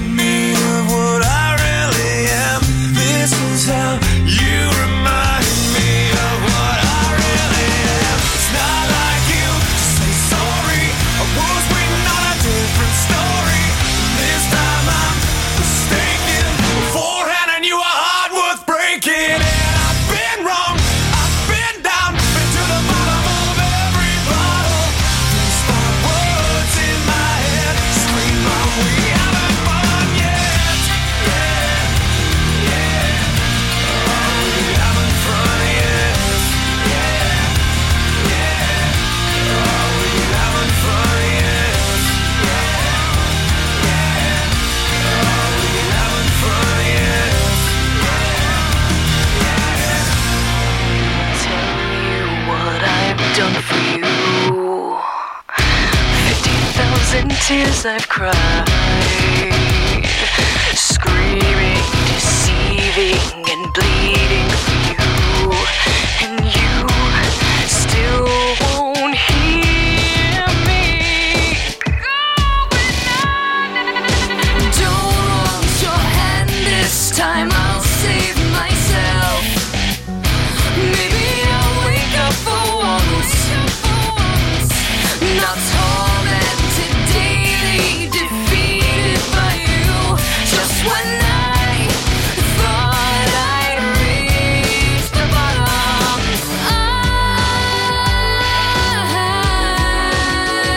me of what I really am. This is how you remind me of what I really am. It's not like you to say sorry. I was waiting on a different story. This time I'm mistaken. Beforehand I knew a heart worth breaking. And I've been wrong. Done for you. 15,000 tears I've cried, screaming, deceiving, and bleeding for you, and you still won't hear me going on. Don't hold your hand this time. I'll save myself. Maybe I'll wake up for. Not tormented, daily defeated by you. Just when I thought I reached the bottom, I died again. I'm going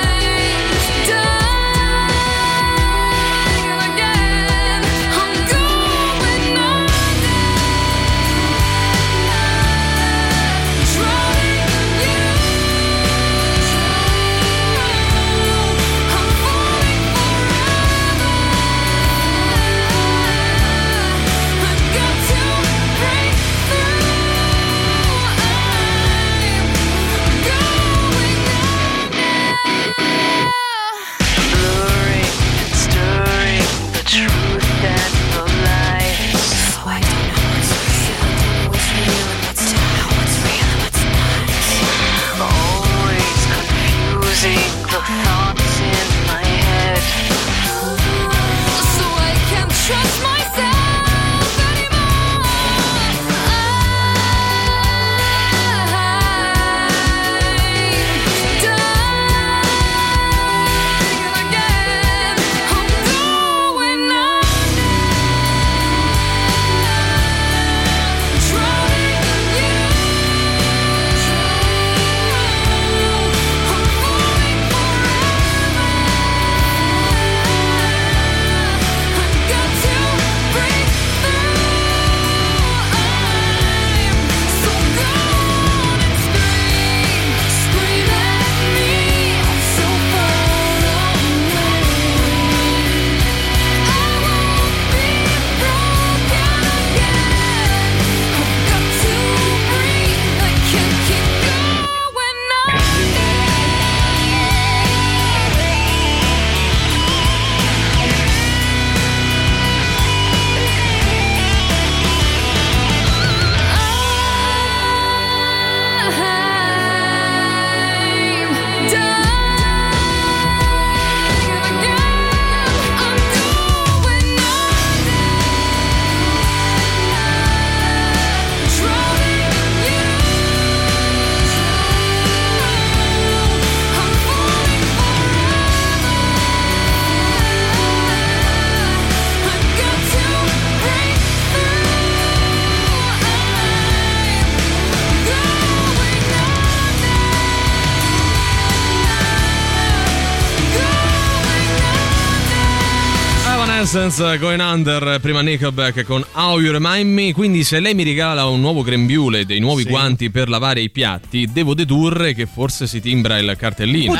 on and drowning you. Going Under, prima Nickelback con How You Remind Me. Quindi se lei mi regala un nuovo grembiule, dei nuovi guanti per lavare i piatti, devo dedurre che forse si timbra il cartellino.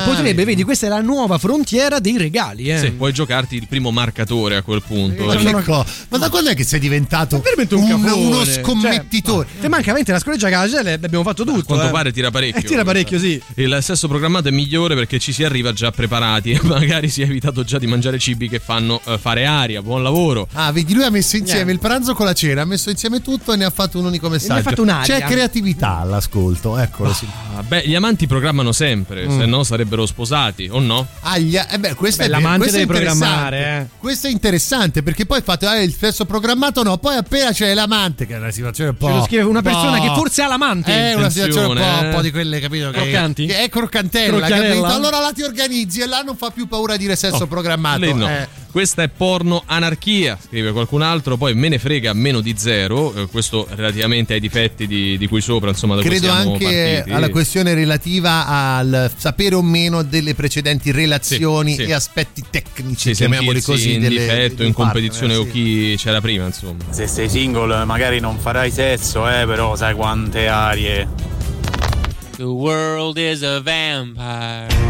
Potrebbe, vedi, questa è la nuova frontiera dei regali, eh. Sì, puoi giocarti il primo marcatore a quel punto. Ma da quando è che sei diventato uno scommettitore? Te manca veramente la scorreggia cagella, l'abbiamo fatto tutto. A quanto pare tira parecchio. Tira parecchio, sì. Il sesso programmato è migliore perché ci si arriva già preparati. Magari si è evitato già di mangiare cibi che fanno fare aria, buon lavoro. Ah, vedi, lui ha messo insieme il pranzo con la cena, ha messo insieme tutto e ne ha fatto un unico messaggio. Ne ha fatto un'aria. C'è creatività all'ascolto, eccolo. Sì. Beh, gli amanti programmano sempre, se no sarebbero sposati, o no? Ah, questo l'amante deve programmare. Questo è interessante, perché poi fate il fesso programmato, no? Poi appena c'è l'amante, che è una situazione un po'. Ce lo scrive una persona che forse ha l'amante. È una situazione un po' di quelle, capito? Che è croccantella, capito? Allora la ti organizzi e là non fa più paura a dire sesso programmato. No. Questa è porno anarchia, scrive qualcun altro. Poi me ne frega meno di zero, questo relativamente ai difetti di cui sopra, insomma, da credo anche partiti. Alla questione relativa al sapere o meno delle precedenti relazioni e aspetti tecnici, chiamiamoli così, in difetto, in competizione o chi c'era prima, insomma. Se sei single magari non farai sesso, però sai quante arie. The world is a vampire.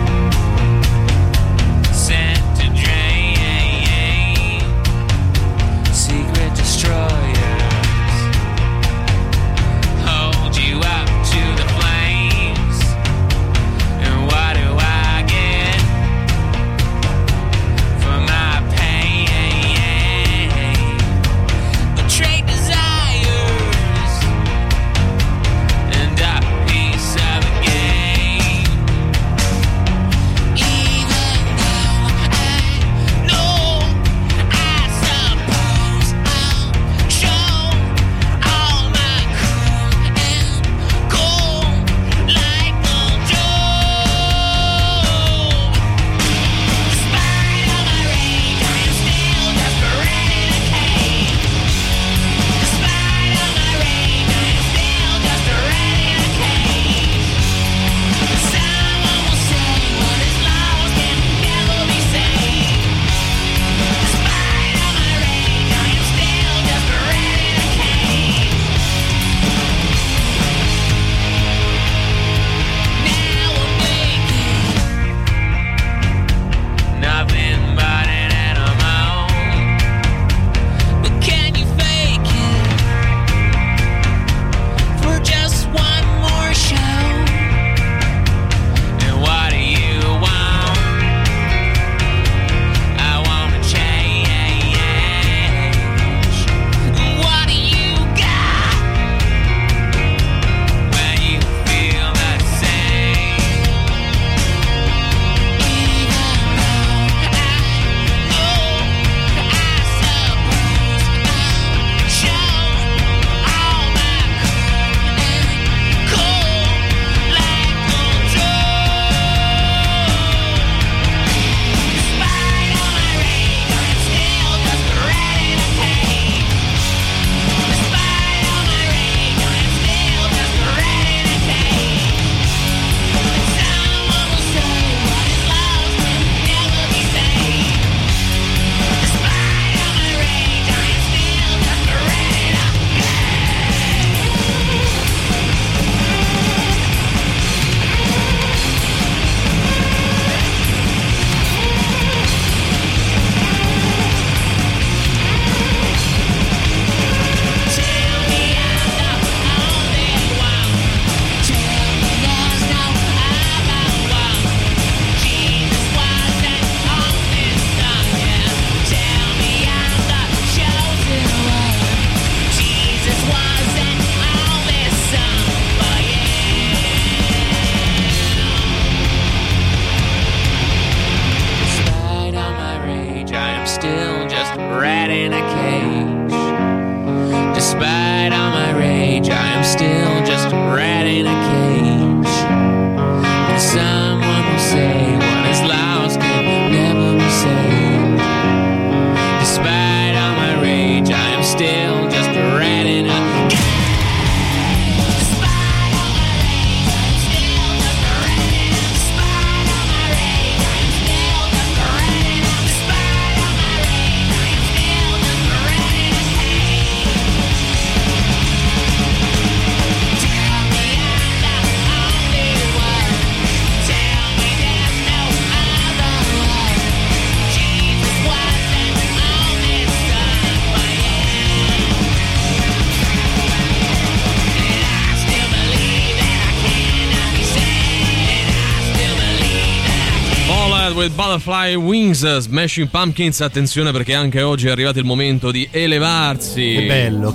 with Butterfly Wings, Smashing Pumpkins. Attenzione perché anche oggi è arrivato il momento di elevarsi.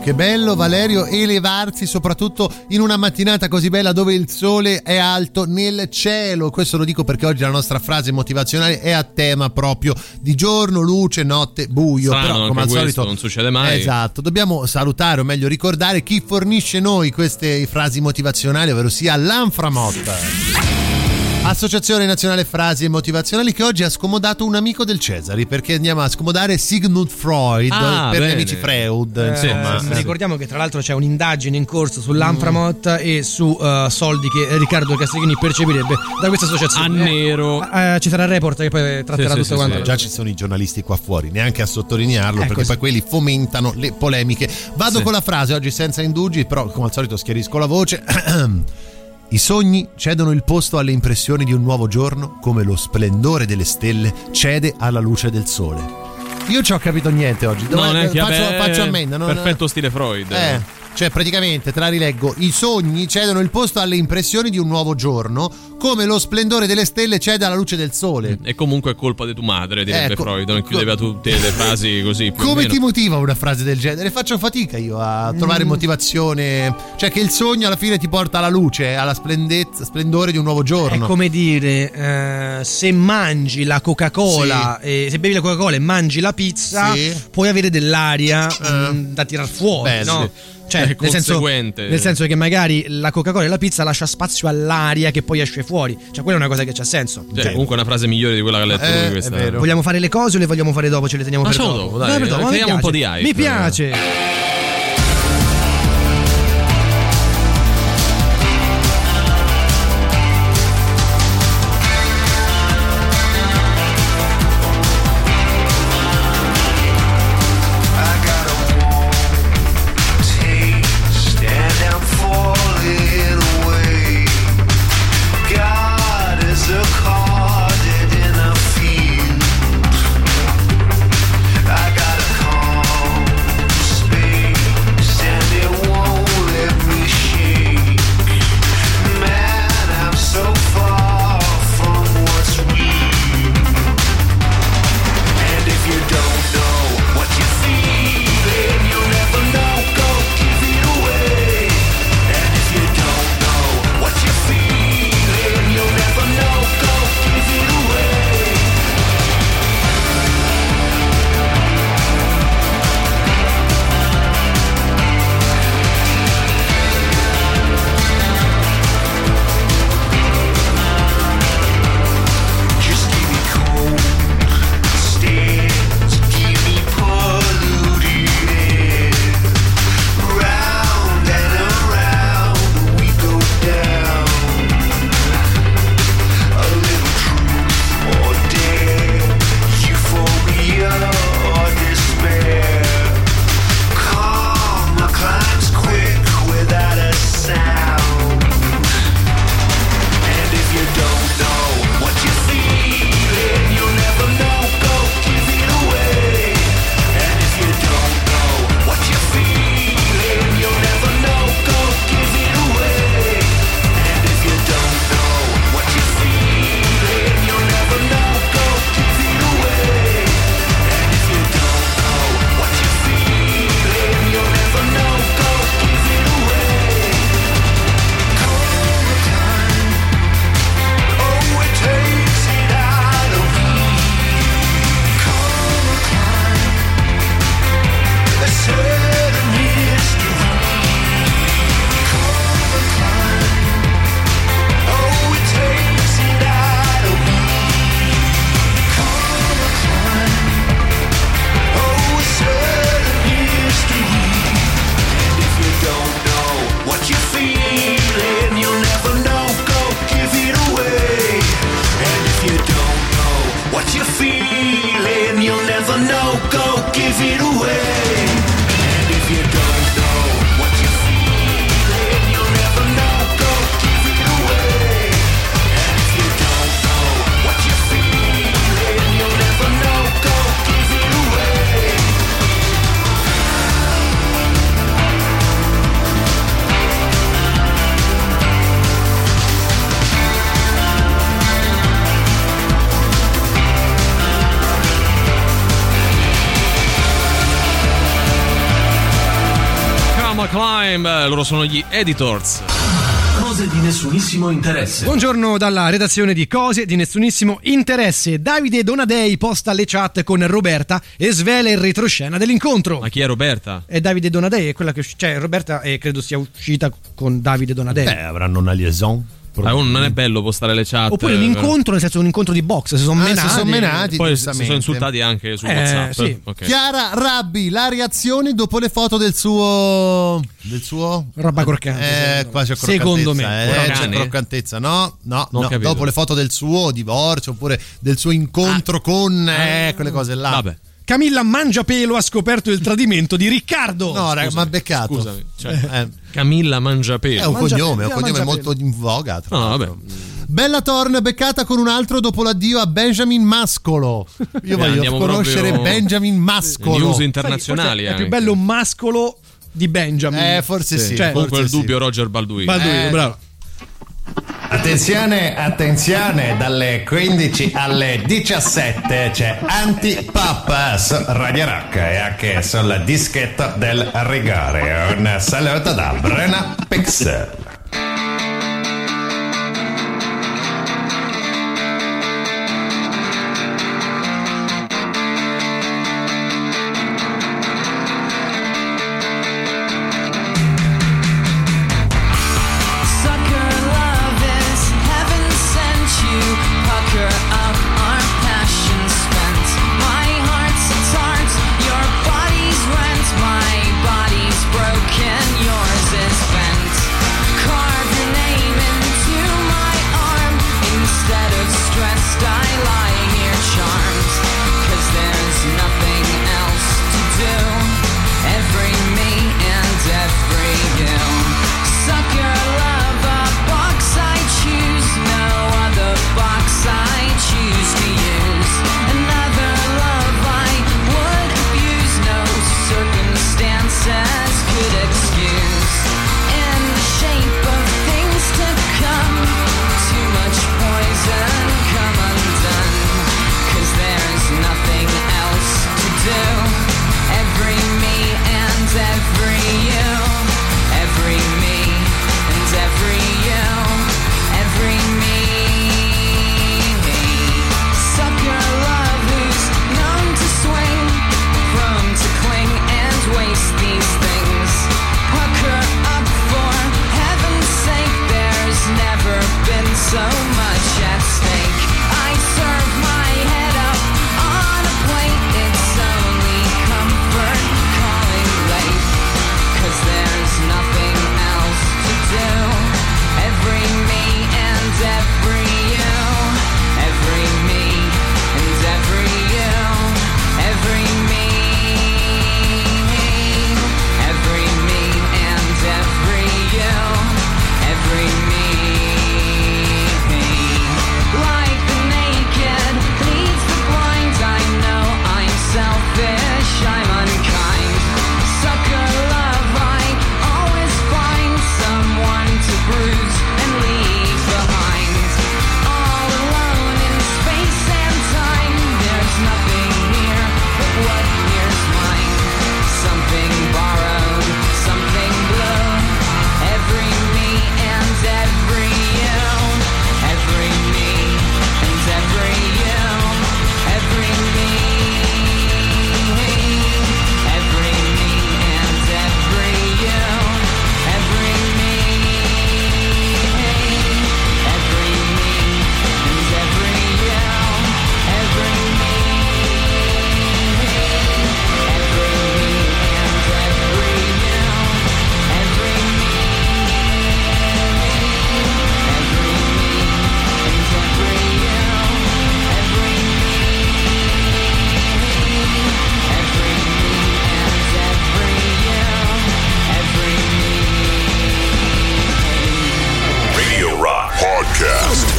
Che bello Valerio, elevarsi soprattutto in una mattinata così bella dove il sole è alto nel cielo. Questo lo dico perché oggi la nostra frase motivazionale è a tema proprio di giorno, luce, notte, buio. Strano, però come al solito non succede mai. Esatto, dobbiamo salutare o meglio ricordare chi fornisce noi queste frasi motivazionali, ovvero sia l'Anframotta, Associazione Nazionale Frasi e Motivazionali, che oggi ha scomodato un amico del Cesari, perché andiamo a scomodare Sigmund Freud, per gli amici Freud, insomma. Sì. Ricordiamo che tra l'altro c'è un'indagine in corso sull'Anframot e su soldi che Riccardo Castrichini percepirebbe da questa associazione. A nero. Ci sarà il report che poi tratterà tutto quanto. Già ci sono i giornalisti qua fuori, neanche a sottolinearlo, perché poi quelli fomentano le polemiche. Vado con la frase oggi senza indugi, però come al solito schiarisco la voce. I sogni cedono il posto alle impressioni di un nuovo giorno, come lo splendore delle stelle cede alla luce del sole. Io ci ho capito niente oggi. Faccio ammenda. Perfetto stile Freud. Cioè praticamente, te la rileggo, i sogni cedono il posto alle impressioni di un nuovo giorno, come lo splendore delle stelle cede alla luce del sole. E comunque è colpa di tua madre, direbbe Freud, non chiudeva tutte le frasi così. Come ti motiva una frase del genere? Faccio fatica io a trovare motivazione, cioè che il sogno alla fine ti porta alla luce, alla splendore di un nuovo giorno. È come dire, se mangi la Coca-Cola, se bevi la Coca-Cola e mangi la pizza, puoi avere dell'aria da tirar fuori, no? Sì. Cioè, nel senso che magari la Coca-Cola e la pizza lascia spazio all'aria che poi esce fuori. Cioè, quella è una cosa che c'ha senso. Cioè, comunque è una frase migliore di quella che ha letto lui questa. Vogliamo fare le cose o le vogliamo fare dopo? Ce le teniamo per dopo. Dai, creiamo un po' di hype. Mi piace. Space. Summer Climb, loro sono gli Editors. Cose di nessunissimo interesse. Buongiorno dalla redazione di Cose di nessunissimo interesse. Davide Donadei posta le chat con Roberta e svela il retroscena dell'incontro. Ma chi è Roberta? È Davide Donadei, è quella che cioè Roberta è, credo sia uscita con Davide Donadei. Beh, avranno una liaison. Non è bello postare le chat. Oppure un incontro, nel senso un incontro di box. Si sono menati. Poi si sono insultati anche su WhatsApp. Sì. Okay. Chiara Rabbi, la reazione dopo le foto del suo roba croccante. Qua c'è croccantezza. Secondo me c'è croccantezza. No. Dopo le foto del suo divorzio oppure del suo incontro con quelle cose là. Vabbè. Camilla Mangiapelo ha scoperto il tradimento di Riccardo. No, raga, ma beccato. Scusami. Camilla Mangiapelo. È un cognome, molto in voga. No, vabbè. Bella Thorne beccata con un altro dopo l'addio a Benjamin Mascolo. Io voglio conoscere Benjamin Mascolo. News internazionali. È più bello Mascolo di Benjamin. Forse sì. Cioè, comunque il dubbio Roger Baldwin, bravo. Attenzione, dalle 15 alle 17 c'è Antipop su Radio Rock e anche sul dischetto del rigore. Un saluto da Brena Pixel.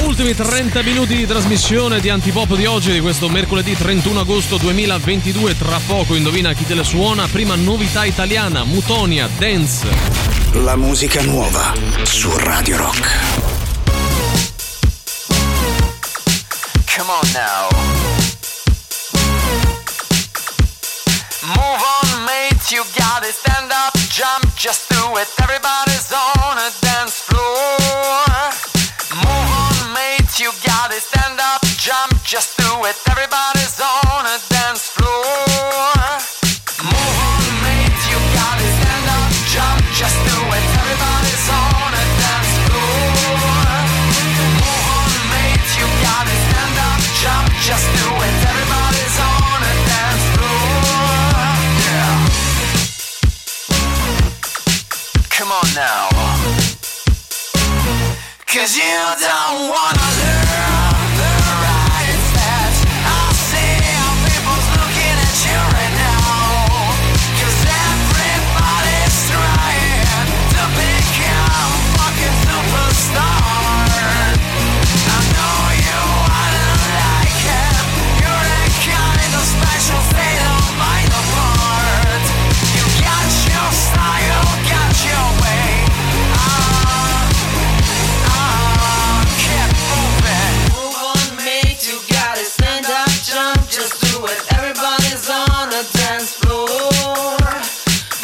Ultimi 30 minuti di trasmissione di Antipop di oggi, di questo mercoledì 31 agosto 2022. Tra poco indovina chi te le suona. Prima novità italiana, Mutonia, Dance. La musica nuova su Radio Rock. Come on now. Move on, mate, you got it. stand up, jump, just do it. Everybody's on a dance floor. Move on, mate, you gotta stand up, jump, just do it. Everybody's on a dance floor. Move on, mate, you gotta stand up, jump, just do it. Everybody's on a dance floor. Move on, mate, you gotta stand up, jump, just do it. Everybody's on a dance floor. Come on now, 'cause you don't wanna learn the right steps. I see how people's looking at you right now, 'cause everybody's trying to become fucking superstar. I know you wanna like it, you're a kind of special fate of my heart. You got your style, got your way. Keep moving. Move on, mate, you gotta stand up, jump, just do it. Everybody's on a dance floor.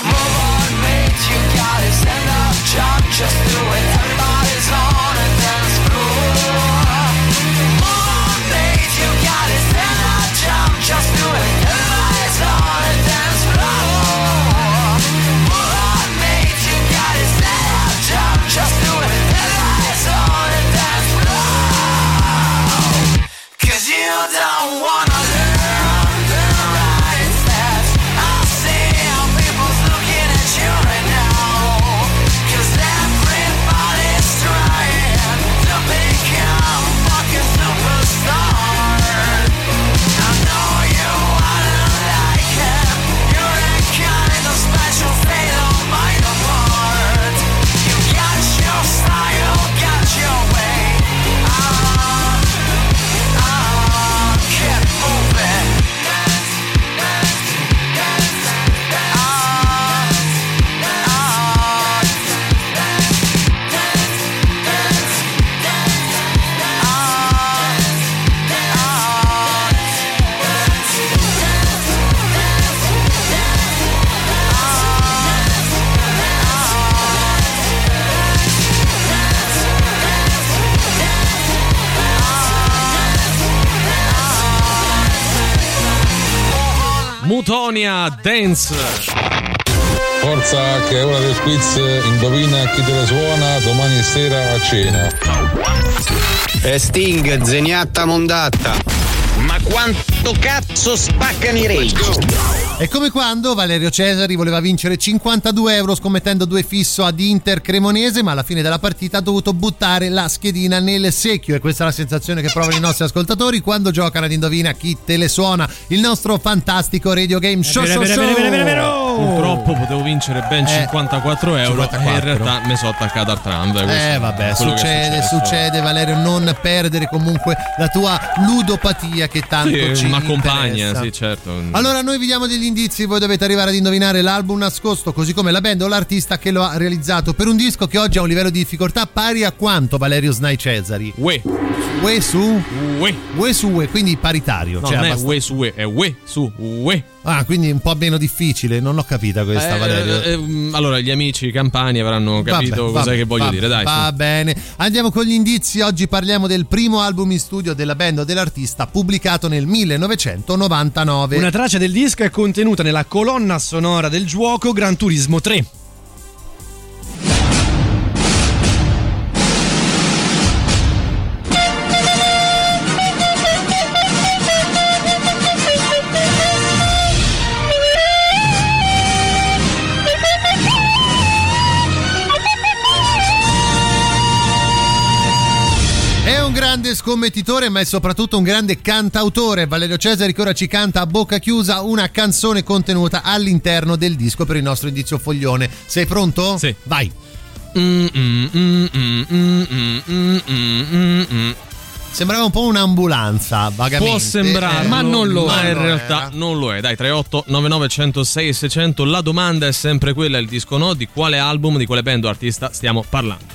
Move on, mate, you gotta stand up, jump, just do it. Everybody's on a dance floor. Move on, mate, you gotta stand up, jump, just do it. Everybody's on a dance floor. Move on, mate, you gotta stand up, jump, just do it. Everybody's on a dance floor. 'Cause you don't wanna learn the right steps. I see how people's looking at you right now, 'cause everybody's trying to become fucking superstar. I know you wanna like it, you're a kind of special fate of my heart. You got your style, got your way. Keep moving. Mutonia Dance. Forza che è ora del quiz, indovina chi te la suona domani sera a cena. Sting, Zeniatta Mondatta. Ma quanto cazzo spaccano i Rage? È come quando Valerio Cesari voleva vincere 52 euro scommettendo 2 fisso ad Inter Cremonese, ma alla fine della partita ha dovuto buttare la schedina nel secchio, e questa è la sensazione che provano i nostri ascoltatori quando giocano ad indovina chi te le suona, il nostro fantastico radio game show. Purtroppo potevo vincere ben 54 euro. E in realtà mi sono attaccato al tram. Vabbè, succede Valerio, non perdere comunque la tua ludopatia che tanto ci interessa. Sì, certo. Allora noi vi diamo degli indizi, voi dovete arrivare ad indovinare l'album nascosto, così come la band o l'artista che lo ha realizzato, per un disco che oggi ha un livello di difficoltà pari a quanto, Valerio Snai Cesari? Ue su Ue, quindi paritario. No, cioè non è Ue su Ue, è Ue su Ue. Ah, quindi un po' meno difficile, non l'ho capita questa, Valerio. Allora, gli amici campani avranno capito cos'è che voglio dire, dai. Va bene, andiamo con gli indizi. Oggi parliamo del primo album in studio della band o dell'artista pubblicato nel 1999. Una traccia del disco è contenuta nella colonna sonora del gioco Gran Turismo 3. Grande scommettitore, ma è soprattutto un grande cantautore, Valerio Cesari, che ora ci canta a bocca chiusa una canzone contenuta all'interno del disco per il nostro indizio foglione. Sei pronto? Sì. Vai. Sembrava un po' un'ambulanza, vagamente. Può sembrare, ma non lo è. In realtà non lo è. Dai, 38 99 106 600. La domanda è sempre quella, il disco no, di quale album, di quale band o artista stiamo parlando?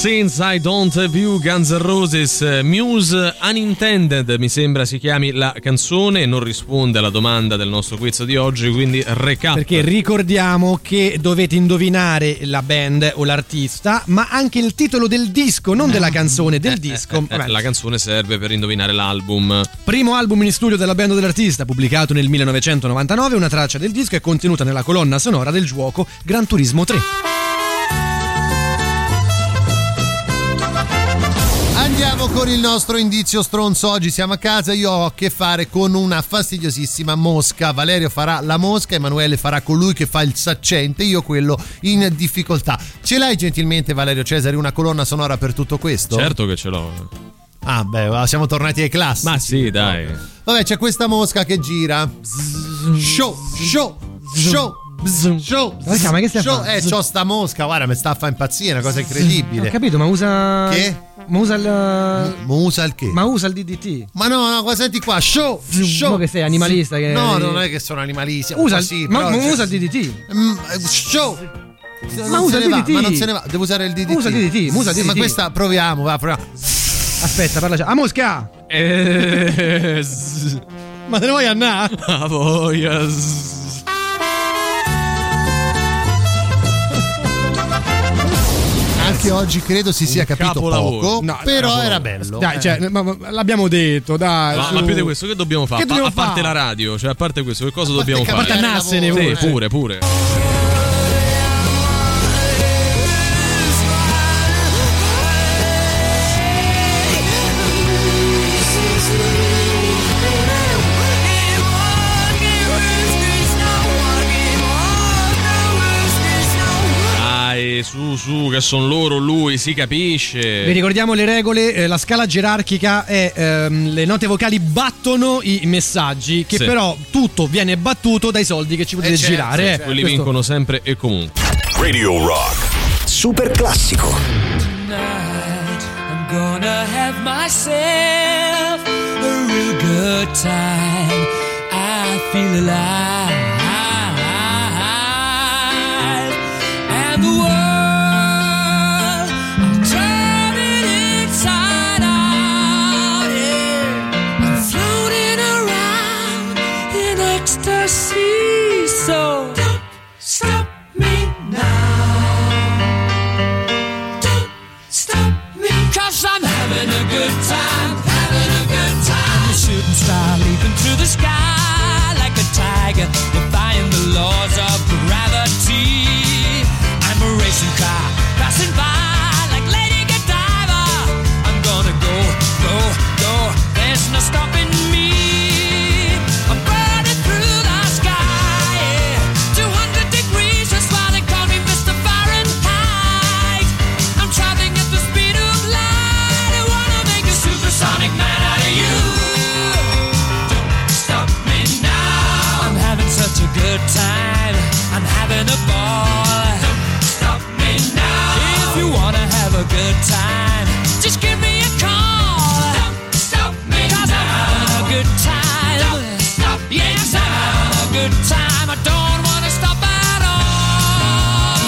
Since I Don't Have You, Guns N' Roses, Muse, Unintended mi sembra si chiami la canzone. Non risponde alla domanda del nostro quiz di oggi, quindi recap, perché ricordiamo che dovete indovinare la band o l'artista, ma anche il titolo del disco, non della canzone, del disco. La canzone serve per indovinare l'album. Primo album in studio della band o dell'artista, pubblicato nel 1999. Una traccia del disco è contenuta nella colonna sonora del gioco Gran Turismo 3. Andiamo con il nostro indizio stronzo. Oggi siamo a casa, io ho a che fare con una fastidiosissima mosca. Valerio farà la mosca, Emanuele farà colui che fa il saccente, io quello in difficoltà. Ce l'hai gentilmente, Valerio Cesari, una colonna sonora per tutto questo? Certo che ce l'ho. Ah beh, siamo tornati ai classici. Ma sì, dai. Vabbè, c'è questa mosca che gira. Show, show, show. Show, ma che stai show, c'ho sta mosca, guarda, mi sta a fare impazzire, una cosa incredibile. Ho capito, ma usa che? Ma usa il ma usa il che? Ma usa il DDT. Ma no, no, senti qua, show, show. No, che sei animalista che... No, non è che sono animalista. Usa il, sì, ma usa il DDT. Show. Ma usa il DDT. Ma non se ne va, devo usare il DDT. Usa il DDT, usa il DDT. Ma questa proviamo, va, proviamo. Aspetta, parlaci. A mosca. Ma te ne vuoi andare? A voglia. Anche oggi credo si sia capito poco, no, però era bello. Dai, cioè, ma l'abbiamo detto, dai. No, su... Ma più di questo, che dobbiamo fare? A parte la radio, cioè a parte questo, che cosa dobbiamo fare? A parte andarsene pure. Sì, pure. Su, che sono loro, lui, si capisce. Vi ricordiamo le regole, la scala gerarchica è le note vocali battono i messaggi, che sì, però tutto viene battuto dai soldi che ci potete girare. Certo. Quelli questo vincono sempre e comunque. Radio Rock Super Classico. Tonight I'm gonna have myself a real good time. I feel alive. And the world so don't stop me now, don't stop me, 'cause I'm having a good time, having a good time. I'm a shooting star leaping through the sky like a tiger, defying the laws of gravity. I'm a racing car passing by like Lady Godiva. I'm gonna go, go, go, there's no stopping me. I'm burning through the sky, 200 degrees, that's why they call me Mr. Fahrenheit. I'm traveling at the speed of light. I wanna make a supersonic man out of you. Don't stop me now, I'm having such a good time, I'm having a ball. Don't stop me now, if you wanna have a good time, just give me a call. Don't stop me now, 'cause I'm having a good time. Don't stop me now, I'm having a good time. I don't wanna stop at all.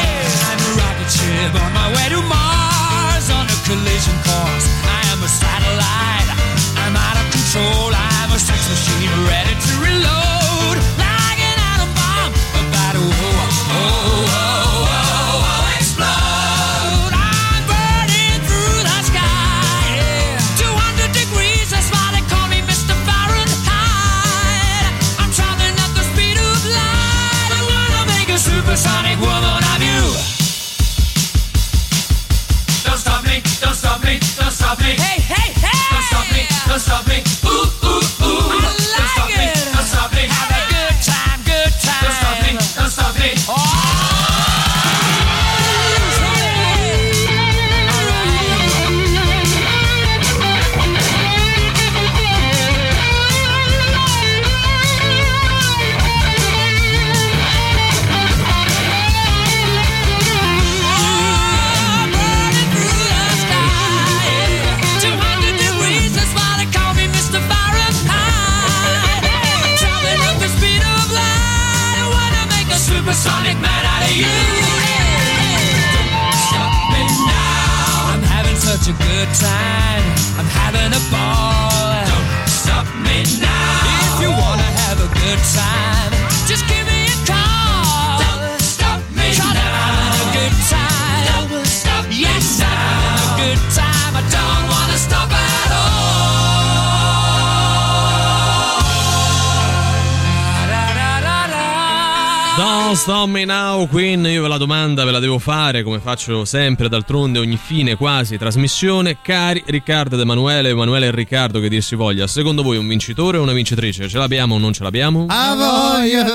Yeah. I'm a rocket ship on my way to Mars, on a collision course. I am a satellite, I'm out of control. I'm a sex machine ready to reload, like an atom bomb, about to oh, oh, oh, oh, oh, explode. I'm burning through the sky, yeah. 200 degrees, that's why they call me Mr. Fahrenheit. I'm traveling at the speed of light. I wanna make a supersonic woman of you. Don't stop me, don't stop me, don't stop me. Hey, hey, hey! Don't stop me, don't stop me. Ooh, ooh, ooh. I like it. Don't stop me, don't stop me. Have a good time, good time. Don't stop me, don't stop me. Sonic man out of you. Don't stop me a good time. I'm having a ball. Don't stop me now. If you wanna have a good time, just give me a call. Don't stop me now. I'm having a good time. Don't stop me now. Yes, I'm having a good time. I don't wanna stop at all. Don't Stop Me Now, Queen. Io la domanda ve la devo fare, come faccio sempre, d'altronde ogni fine quasi trasmissione. Cari Riccardo ed Emanuele, Emanuele e Riccardo che dir si voglia, secondo voi un vincitore o una vincitrice? Ce l'abbiamo o non ce l'abbiamo? A voglia.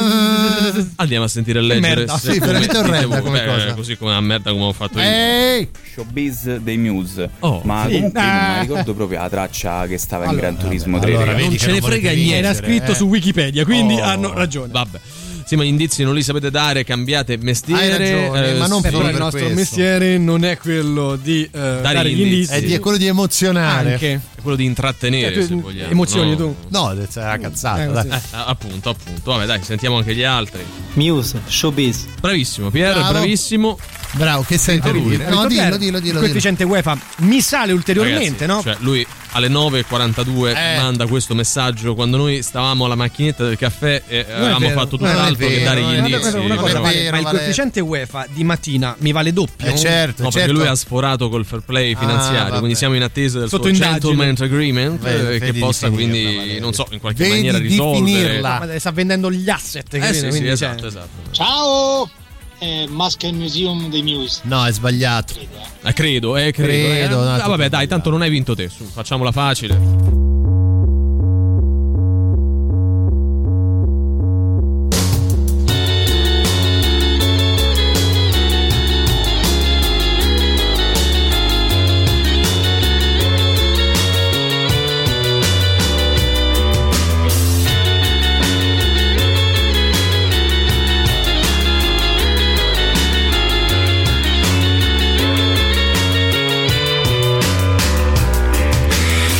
Andiamo a sentire e leggere merda. Sì, veramente orrenda come cosa, così come una merda come ho fatto io. Ehi, Showbiz dei Muse. Oh, ma sì, comunque io non mi ricordo proprio la traccia che stava in Gran Turismo 3. Allora, non ce ne frega niente, era scritto su Wikipedia, quindi hanno ragione. Vabbè. Sì, ma gli indizi non li sapete dare, cambiate mestiere. Ragione, ma non però il nostro mestiere non è quello di dare gli indizi, è quello di emozionare, anche. È quello di intrattenere, cioè, se vogliamo. Emozioni, no? Tu? No, è una cazzata. Dai. Appunto. Vabbè, dai, sentiamo anche gli altri. Muse, Showbiz. Bravissimo, Pier, bravissimo. Bravo, che sei intervenire. No, dillo. Coefficiente UEFA mi sale ulteriormente, ragazzi, no? Cioè, lui alle 9:42 manda questo messaggio quando noi stavamo alla macchinetta del caffè e avevamo fatto tutt'altro che dare gli indizi. Ma il coefficiente UEFA di mattina mi vale doppio? Certo. Perché lui ha sforato col fair play finanziario, quindi siamo in attesa del suo gentleman's agreement che possa quindi, non so, in qualche maniera risolvere. Ma sta vendendo gli asset. Sì, esatto. Ciao! Maschera Museum dei Muse. No, è sbagliato. Credo. Vabbè, dai, tanto non hai vinto te. Su, facciamola facile.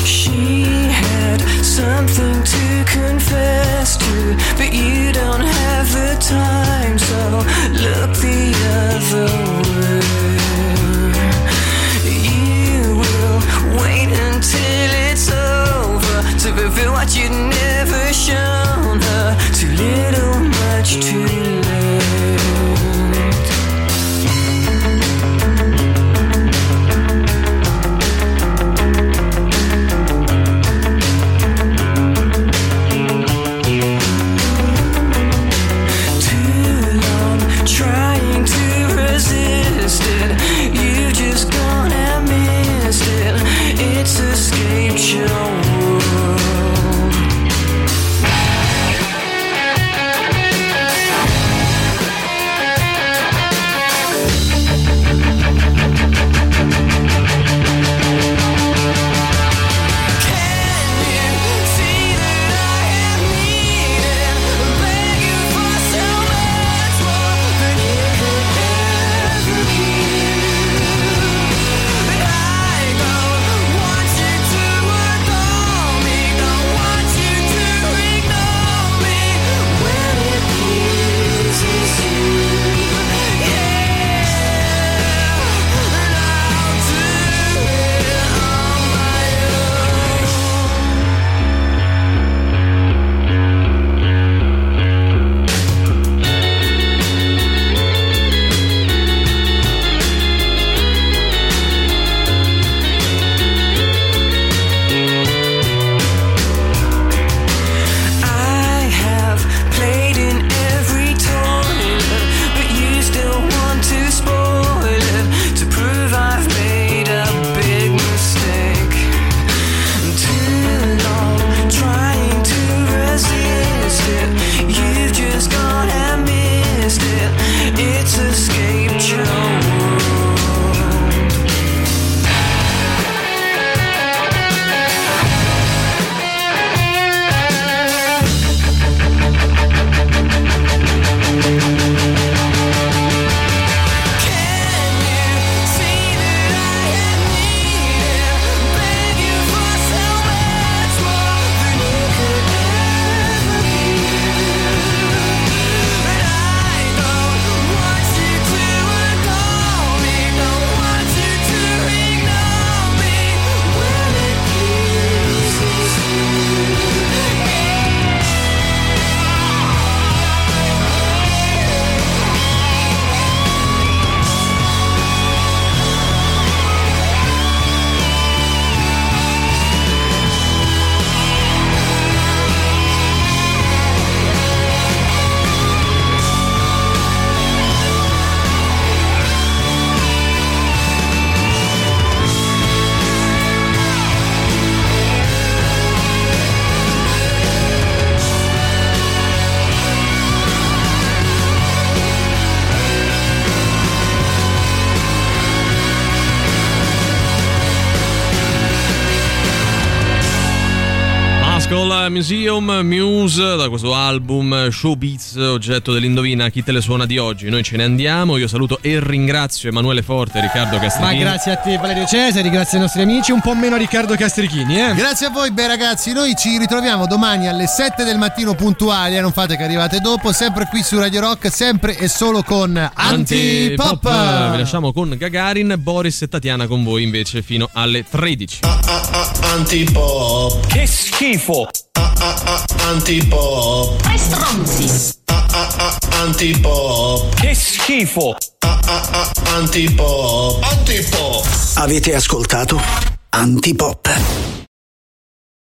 She Museum, Muse, da questo album Showbiz, oggetto dell'indovina chi te le suona di oggi. Noi ce ne andiamo, io saluto e ringrazio Emanuele Forte, Riccardo Castrichini. Ma grazie a te Valerio Cesari, grazie ai nostri amici, un po' meno a Riccardo Castrichini, eh? Grazie a voi, beh ragazzi, noi ci ritroviamo domani alle 7 del mattino puntuali, non fate che arrivate dopo, sempre qui su Radio Rock, sempre e solo con Antipop. Vi lasciamo con Gagarin, Boris e Tatiana con voi invece fino alle 13. Antipop, che schifo. Antipop, che stronzi. Antipop, che schifo. Antipop. Avete ascoltato Antipop.